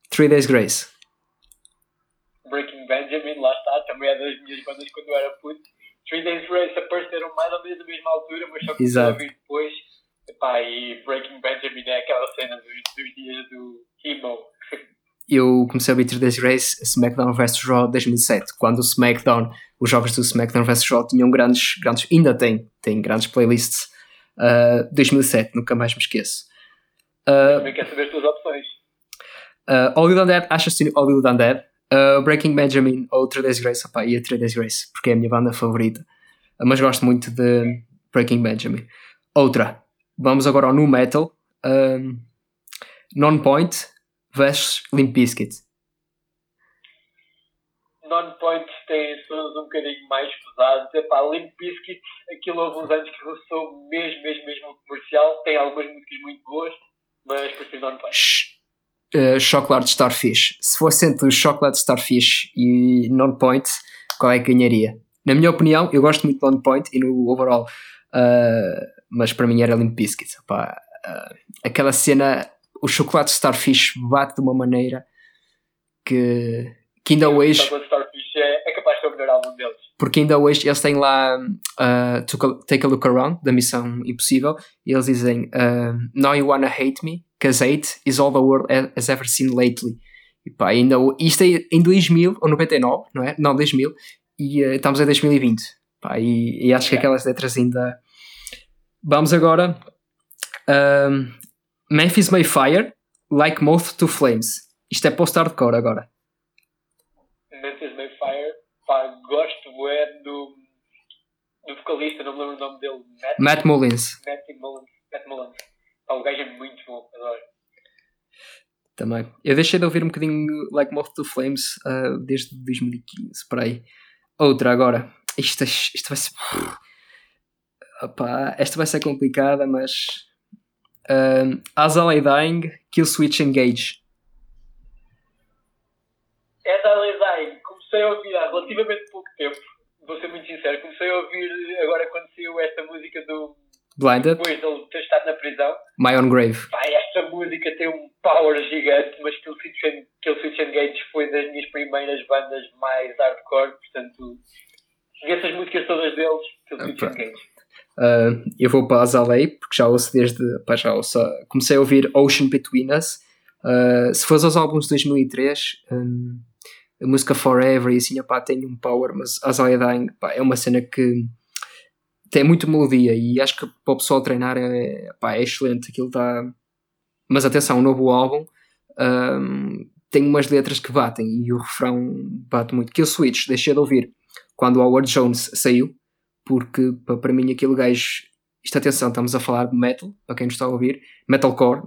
3 Days Grace. Breaking Benjamin, lá está, também é das minhas bandas quando eu era puto. 3 Days Grace apareceram mais ou menos na mesma altura, mas só que eu ouvi depois. Epá, e Breaking Benjamin é aquela cena dos dias do emo. Eu comecei a ouvir 3 Days Grace, SmackDown vs Raw 2007, quando o SmackDown, os jogos do SmackDown vs Raw tinham grandes ainda tem grandes playlists. 2007, nunca mais me esqueço. Também quer saber as tuas opções. Hollywood Undead, achas que Hollywood Undead, Breaking Benjamin ou 3 Days Grace, opa, e a 3 Days Grace, porque é a minha banda favorita, mas gosto muito de Breaking Benjamin. Outra, vamos agora ao nu metal, Nonpoint versus Limp Bizkit. Nonpoint tem sons um bocadinho mais pesados. Epá, Limp Bizkit, aquilo houve uns anos que lançou mesmo comercial. Tem algumas músicas muito boas, mas prefiro Nonpoint. Chocolate Starfish. Se fosse entre Chocolate Starfish e Nonpoint, qual é que ganharia? Na minha opinião, eu gosto muito de Nonpoint e no overall, mas para mim era Limp Bizkit. Opa, aquela cena, o Chocolate Starfish bate de uma maneira que ainda hoje... O Chocolate Starfish é capaz de ser o melhor álbum deles. Porque ainda hoje eles têm lá Take a Look Around, da Missão Impossível, e eles dizem Now you wanna hate me, cause hate is all the world has ever seen lately. E pá, ainda, isto é em 2000, ou 99, não é? Não, 2000, e estamos em 2020. Pá, e acho que aquelas letras ainda... Vamos agora... Memphis Mayfire, Like Moth to Flames. Isto é post-hardcore agora. Memphis Mayfire, pá, gosto do vocalista, não me lembro o nome dele. Matt Mullins. Matt Mullins. Pá, o gajo é muito bom, adoro. Também. Eu deixei de ouvir um bocadinho Like Moth to Flames desde 2015, por aí. Outra agora. Isto vai ser... Opa, esta vai ser complicada, mas... As I Lay Dying, Killswitch Engage. As I Lay Dying, comecei a ouvir há relativamente pouco tempo. Vou ser muito sincero, comecei a ouvir agora quando saiu esta música do Blinded, depois de ele ter estado na prisão. My Own Grave. Pai, esta música tem um power gigante, mas Killswitch Engage foi das minhas primeiras bandas mais hardcore, portanto, essas músicas todas deles, Killswitch Engage. Eu vou para As I Lay, porque já ouço desde... Pá, comecei a ouvir Ocean Between Us. Se fosse aos álbuns de 2003, a música Forever e assim, pá, tem um power, mas As I Lay Dying, pá, é uma cena que tem muito melodia e acho que para o pessoal treinar é excelente. Aquilo dá... Mas atenção, o novo álbum tem umas letras que batem e o refrão bate muito. Killswitch, deixei de ouvir quando Howard Jones saiu, porque para mim aquele gajo, isto, atenção, estamos a falar de metal, para quem nos está a ouvir, metalcore,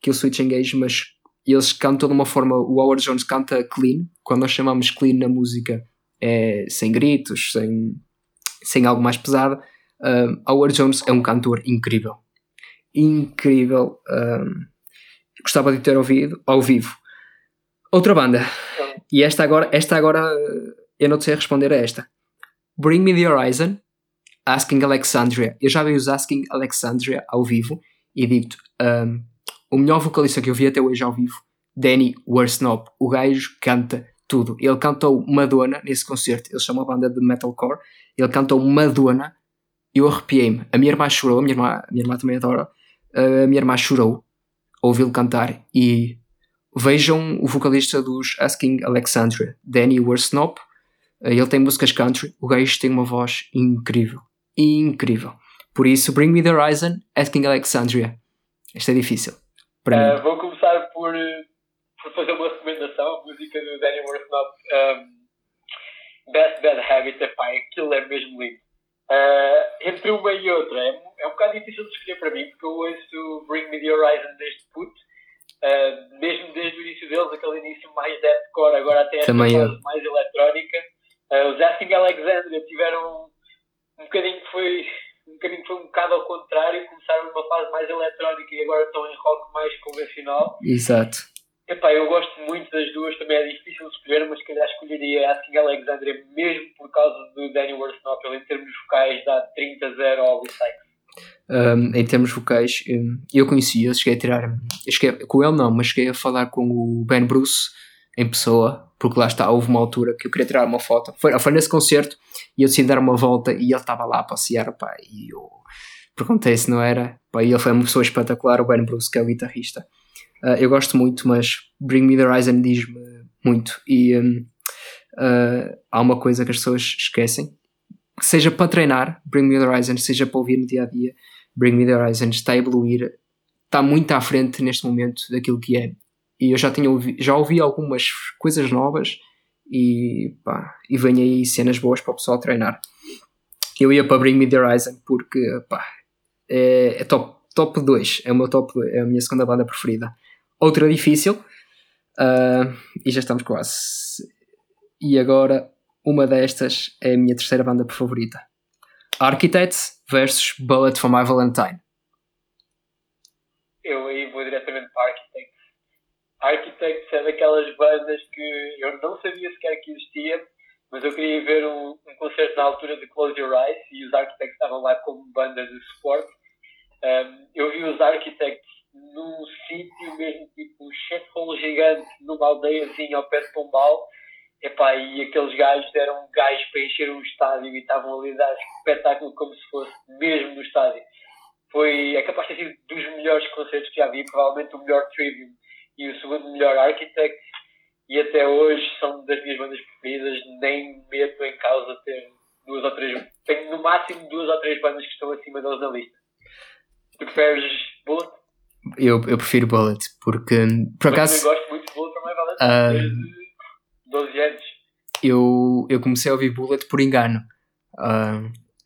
Killswitch Engage, mas eles cantam de uma forma, o Howard Jones canta clean, quando nós chamamos clean na música é sem gritos, sem algo mais pesado. Howard Jones é um cantor incrível, gostava de ter ouvido ao vivo. Outra banda, e esta agora eu não sei responder a esta. Bring Me the Horizon, Asking Alexandria. Eu já vi os Asking Alexandria ao vivo e digo-te, o melhor vocalista que eu vi até hoje ao vivo, Danny Worsnop. O gajo canta tudo. Ele cantou Madonna nesse concerto. Ele chama a banda de metalcore. Ele cantou Madonna e eu arrepiei-me. A minha irmã chorou, a minha irmã também adora. A minha irmã chorou ao ouvi-lo cantar. E vejam o vocalista dos Asking Alexandria, Danny Worsnop. Ele tem músicas country, o gajo tem uma voz incrível. Por isso, Bring Me the Horizon, Asking Alexandria. Esta é difícil para mim. Vou começar por fazer uma recomendação, a música do Danny Worsnop, Best Bad Habit, epá, aquilo é mesmo lindo. Entre uma e outra, é um bocado difícil de escolher para mim, porque eu ouço Bring Me the Horizon desde puto. Mesmo desde o início deles, aquele início mais deathcore, agora até esta fase mais eletrónica. Os Asking Alexandria tiveram um bocadinho um bocado ao contrário, começaram numa fase mais eletrónica e agora estão em rock mais convencional. Exato. Epá, eu gosto muito das duas, também é difícil de escolher, mas se calhar escolheria Asking Alexandria mesmo por causa do Danny Worsnop. Ele em termos vocais dá 30-0 ao Recycle. Em termos vocais, eu conheci, eu cheguei a tirar, com ele não, mas cheguei a falar com o Ben Bruce em pessoa, porque lá está, houve uma altura que eu queria tirar uma foto, foi nesse concerto e eu decidi dar uma volta e ele estava lá a passear, pá, e eu perguntei se não era, pá, e ele foi uma pessoa espetacular, o Ben Bruce, que é o guitarrista. Eu gosto muito, mas Bring Me the Horizon diz-me muito e há uma coisa que as pessoas esquecem. Seja para treinar, Bring Me the Horizon, seja para ouvir no dia a dia, Bring Me the Horizon está a evoluir, está muito à frente neste momento daquilo que é. E eu já ouvi algumas coisas novas e pá, e vem aí cenas boas para o pessoal treinar. Eu ia para Bring Me the Horizon porque pá, é top 2, é o meu top 2, é a minha segunda banda preferida. Outra difícil, e já estamos quase. E agora. Uma destas é a minha terceira banda favorita. Architects vs Bullet for My Valentine. eu aí vou diretamente para Architects. Architects é daquelas bandas que eu não sabia sequer que existia, mas eu queria ver um concerto na altura de Close Your Eyes e os Architects estavam lá como banda de suporte. Eu vi os Architects num sítio mesmo, tipo um shithole gigante, numa aldeiazinha ao pé de Pombal. Epá, e aqueles gajos deram gás para encher um estádio e estavam ali a dar espetáculo como se fosse mesmo no estádio. É capaz de ter sido dos melhores concertos que já vi, provavelmente o melhor Trivium e o segundo melhor Architects, e até hoje são das minhas bandas preferidas. Nem meto em causa ter duas ou três, tenho no máximo duas ou três bandas que estão acima deles na lista. Tu preferes Bullet? Eu prefiro Bullet, porque por acaso... eu gosto muito de Bullet for My Valentine, desde 12 anos. Eu comecei a ouvir Bullet por engano.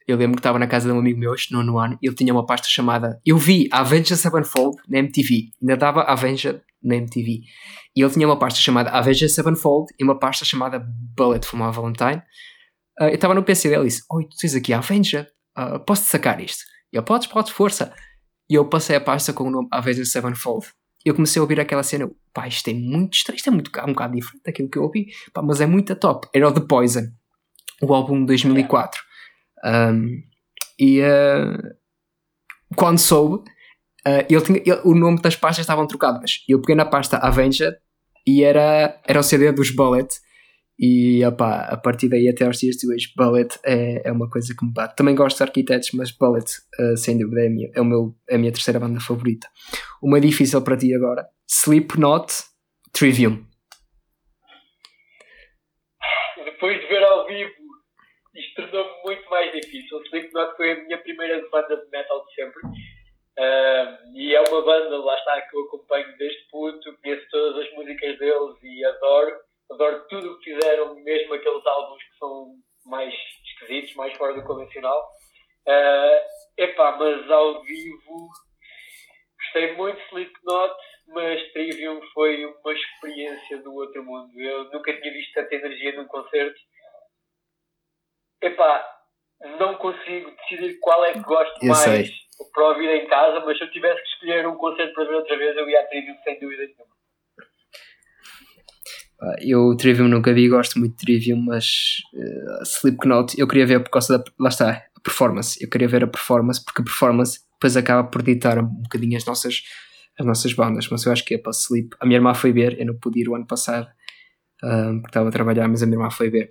Eu lembro que estava na casa de um amigo meu, este nono ano, e ele tinha uma pasta chamada... eu vi Avenged Sevenfold na MTV. Ainda dava Avenged na MTV. E ele tinha uma pasta chamada Avenged Sevenfold e uma pasta chamada Bullet for My Valentine. Eu estava no PC dele e disse: oi, tu tens aqui Avenged? Posso-te sacar isto? E ele: podes, força. E eu passei a pasta com o nome Avenged Sevenfold. Eu comecei a ouvir aquela cena, pá, isto é muito estranho, isto é um bocado diferente daquilo que eu ouvi, pá, mas é muito top. Era o The Poison, o álbum de 2004. Quando soube, o nome das pastas estavam trocadas. Eu peguei na pasta Avenger e era o CD dos Bullet. E opá, a partir daí até aos dias de hoje, Bullet é uma coisa que me bate. Também gosto de Arquitetos, mas Bullet, sem dúvida, é a minha terceira banda favorita. Uma difícil para ti agora: Slipknot, Trivium. Depois de ver ao vivo, isto tornou-me muito mais difícil. Slipknot foi a minha primeira banda de metal de sempre. E é uma banda, lá está, que eu acompanho desde puto, conheço todas as músicas deles e adoro tudo o que fizeram, mesmo aqueles álbuns que são mais esquisitos, mais fora do convencional. Mas ao vivo gostei muito de Slipknot, mas Trivium foi uma experiência do outro mundo. Eu nunca tinha visto tanta energia num concerto. Não consigo decidir qual é que gosto mais para ouvir em casa, mas se eu tivesse que escolher um concerto para ver outra vez, eu ia a Trivium sem dúvida nenhuma. Eu Trivium nunca vi, gosto muito de Trivium, mas Slipknot eu queria ver por causa da... lá está, a performance. Eu queria ver a performance, porque a performance depois acaba por ditar um bocadinho as nossas bandas, mas eu acho que é para Slip. A minha irmã foi ver, eu não pude ir o ano passado, porque estava a trabalhar, mas a minha irmã foi ver.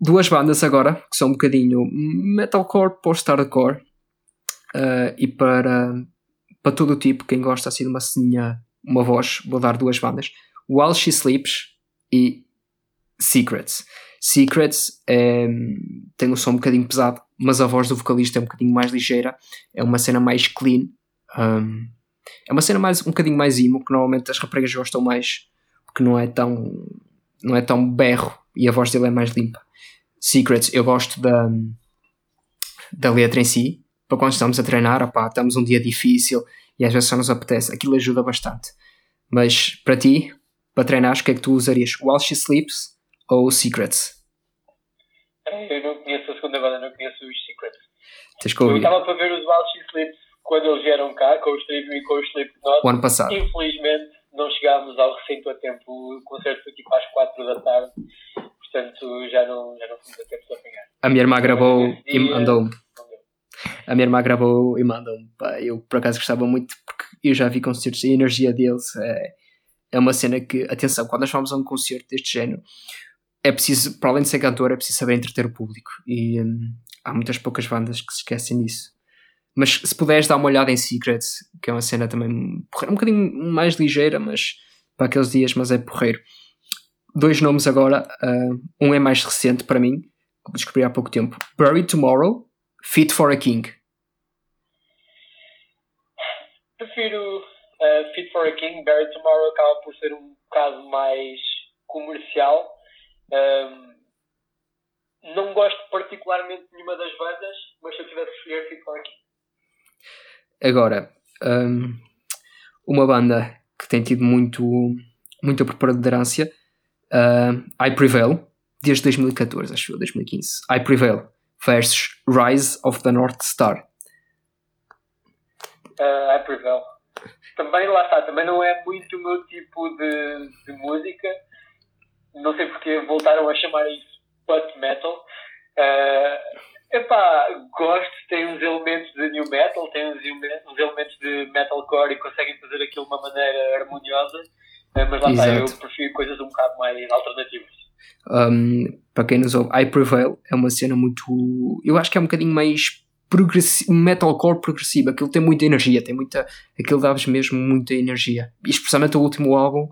Duas bandas agora, que são um bocadinho metalcore, post-hardcore, e para todo o tipo, quem gosta assim de uma ceninha, uma voz, vou dar duas bandas: While She Sleeps e Secrets. Secrets tem um som um bocadinho pesado, mas a voz do vocalista é um bocadinho mais ligeira, é uma cena mais clean, é uma cena mais, um bocadinho mais emo, que normalmente as raparigas gostam mais, porque não é tão berro e a voz dele é mais limpa. Secrets, eu gosto da letra em si, para quando estamos a treinar, estamos um dia difícil e às vezes só nos apetece, aquilo ajuda bastante. Mas para ti, para treinares, o que é que tu usarias? While She Sleeps ou Secrets? Eu não conheço a segunda banda, não conheço os Secrets. Eu estava para ver os While She Sleeps quando eles vieram cá, com os Trivium e com os Slipknot. O ano passado. Infelizmente, não chegámos ao recinto a tempo. O concerto foi tipo às 4 da tarde. Portanto, já não fomos a tempo de apanhar. A minha irmã gravou e mandou-me. Eu por acaso gostava muito, porque eu já vi concertos e a energia deles é uma cena que, atenção, quando nós vamos a um concerto deste género, é preciso, para além de ser cantor, é preciso saber entreter o público, e há muitas poucas bandas que se esquecem disso. Mas se puderes dar uma olhada em Secrets, que é uma cena também um bocadinho mais ligeira, mas para aqueles dias, mas é porreiro. Dois nomes agora, um é mais recente para mim, descobri há pouco tempo: Bury Tomorrow, Fit For A King. Prefiro Fit For A King. Bury Tomorrow acaba por ser um bocado mais comercial. Não gosto particularmente de nenhuma das bandas, mas se eu tivesse que escolher, Fit For A King. Agora, uma banda que tem tido muita preponderância, I Prevail, desde 2014, acho que foi 2015. I Prevail versus Rise of the North Star. I Prevail. também, lá está, também não é muito o meu tipo de música. Não sei porque voltaram a chamar isso butt metal. Epá, gosto, tem uns elementos de new metal, tem uns elementos de metalcore e conseguem fazer aquilo de uma maneira harmoniosa, mas lá está, eu prefiro coisas um bocado mais alternativas. Para quem nos ouve, I Prevail é uma cena muito, eu acho que é um bocadinho mais metalcore progressivo, aquilo tem muita energia, aquilo dá-vos mesmo muita energia, e especialmente o último álbum.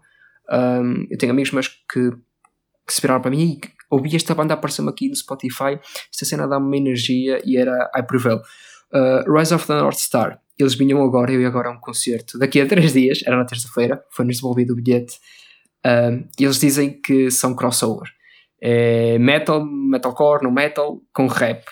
Eu tenho amigos meus que se viraram para mim e ouvi esta banda, apareceu-me aqui no Spotify, esta cena dá-me uma energia, e era I Prevail. Rise of the North Star, eles vinham agora, eu ia agora a um concerto daqui a 3 dias, era na terça-feira, foi-nos devolvido o bilhete. Eles dizem que são crossover, é metal, metalcore, no metal com rap,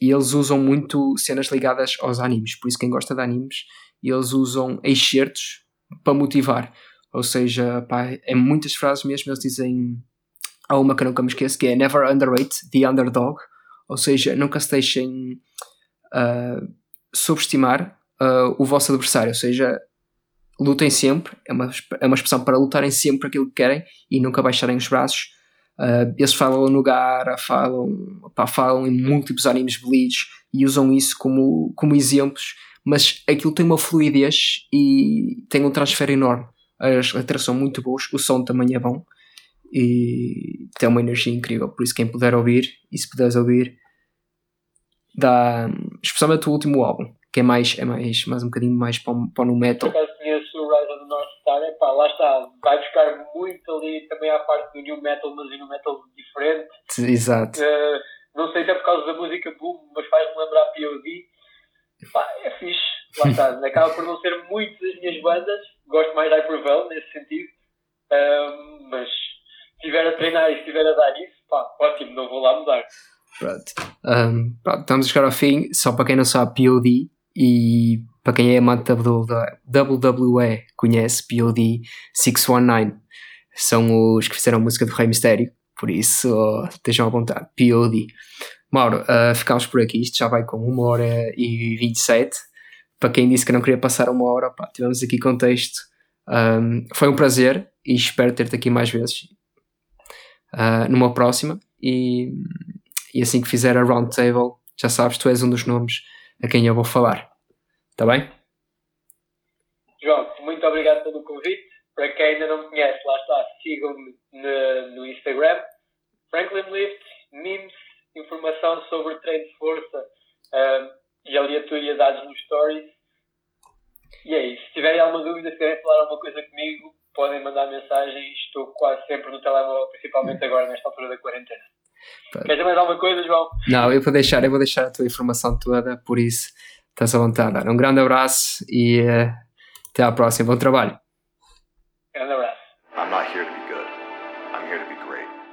e eles usam muito cenas ligadas aos animes, por isso quem gosta de animes, eles usam excertos para motivar, ou seja, pá, em muitas frases mesmo eles dizem, há uma que eu nunca me esqueço que é never underrate the underdog, ou seja, nunca se deixem subestimar o vosso adversário, ou seja, lutem sempre, é uma expressão para lutarem sempre por aquilo que querem e nunca baixarem os braços. Eles falam no Gara, falam em múltiplos animes Bleach e usam isso como exemplos, mas aquilo tem uma fluidez e tem um transfer enorme, as letras são muito boas, o som também é bom e tem uma energia incrível, por isso quem puder ouvir, e se puderes ouvir, dá, especialmente o último álbum, que é mais um bocadinho mais para no metal. Epá, lá está, vai buscar muito ali também à parte do new metal, mas um metal diferente. Exato. Não sei se é por causa da música boom, mas faz-me lembrar P.O.D. Epá, é fixe, lá está. Acaba por não ser muito das minhas bandas, gosto mais da I Prevail nesse sentido, mas se estiver a treinar e se estiver a dar isso, pá, ótimo, não vou lá mudar. Pronto. Estamos a chegar ao fim, só para quem não sabe P.O.D. e... Para quem é amante da WWE, conhece P.O.D. 619. São os que fizeram a música do Rei Mistério. Por isso, estejam à vontade. P.O.D. Mauro, ficámos por aqui. Isto já vai com 1h27. Para quem disse que não queria passar 1 hora, pá, tivemos aqui contexto. Foi um prazer e espero ter-te aqui mais vezes. Numa próxima. E assim que fizer a Roundtable, já sabes, tu és um dos nomes a quem eu vou falar. Está bem? João, muito obrigado pelo convite. Para quem ainda não me conhece, lá está, sigam-me no Instagram. Franklin Lift, memes, informação sobre treino de força e aleatoriedades nos stories. E é isso. Se tiverem alguma dúvida, se querem falar alguma coisa comigo, podem mandar mensagens. Estou quase sempre no telemóvel, principalmente agora, nesta altura da quarentena. Queres mais alguma coisa, João? Não, eu vou deixar a tua informação toda, por isso... Estás à vontade. Um grande abraço e até à próxima. Bom trabalho. Grande abraço. I'm not here to be good. I'm here to be great.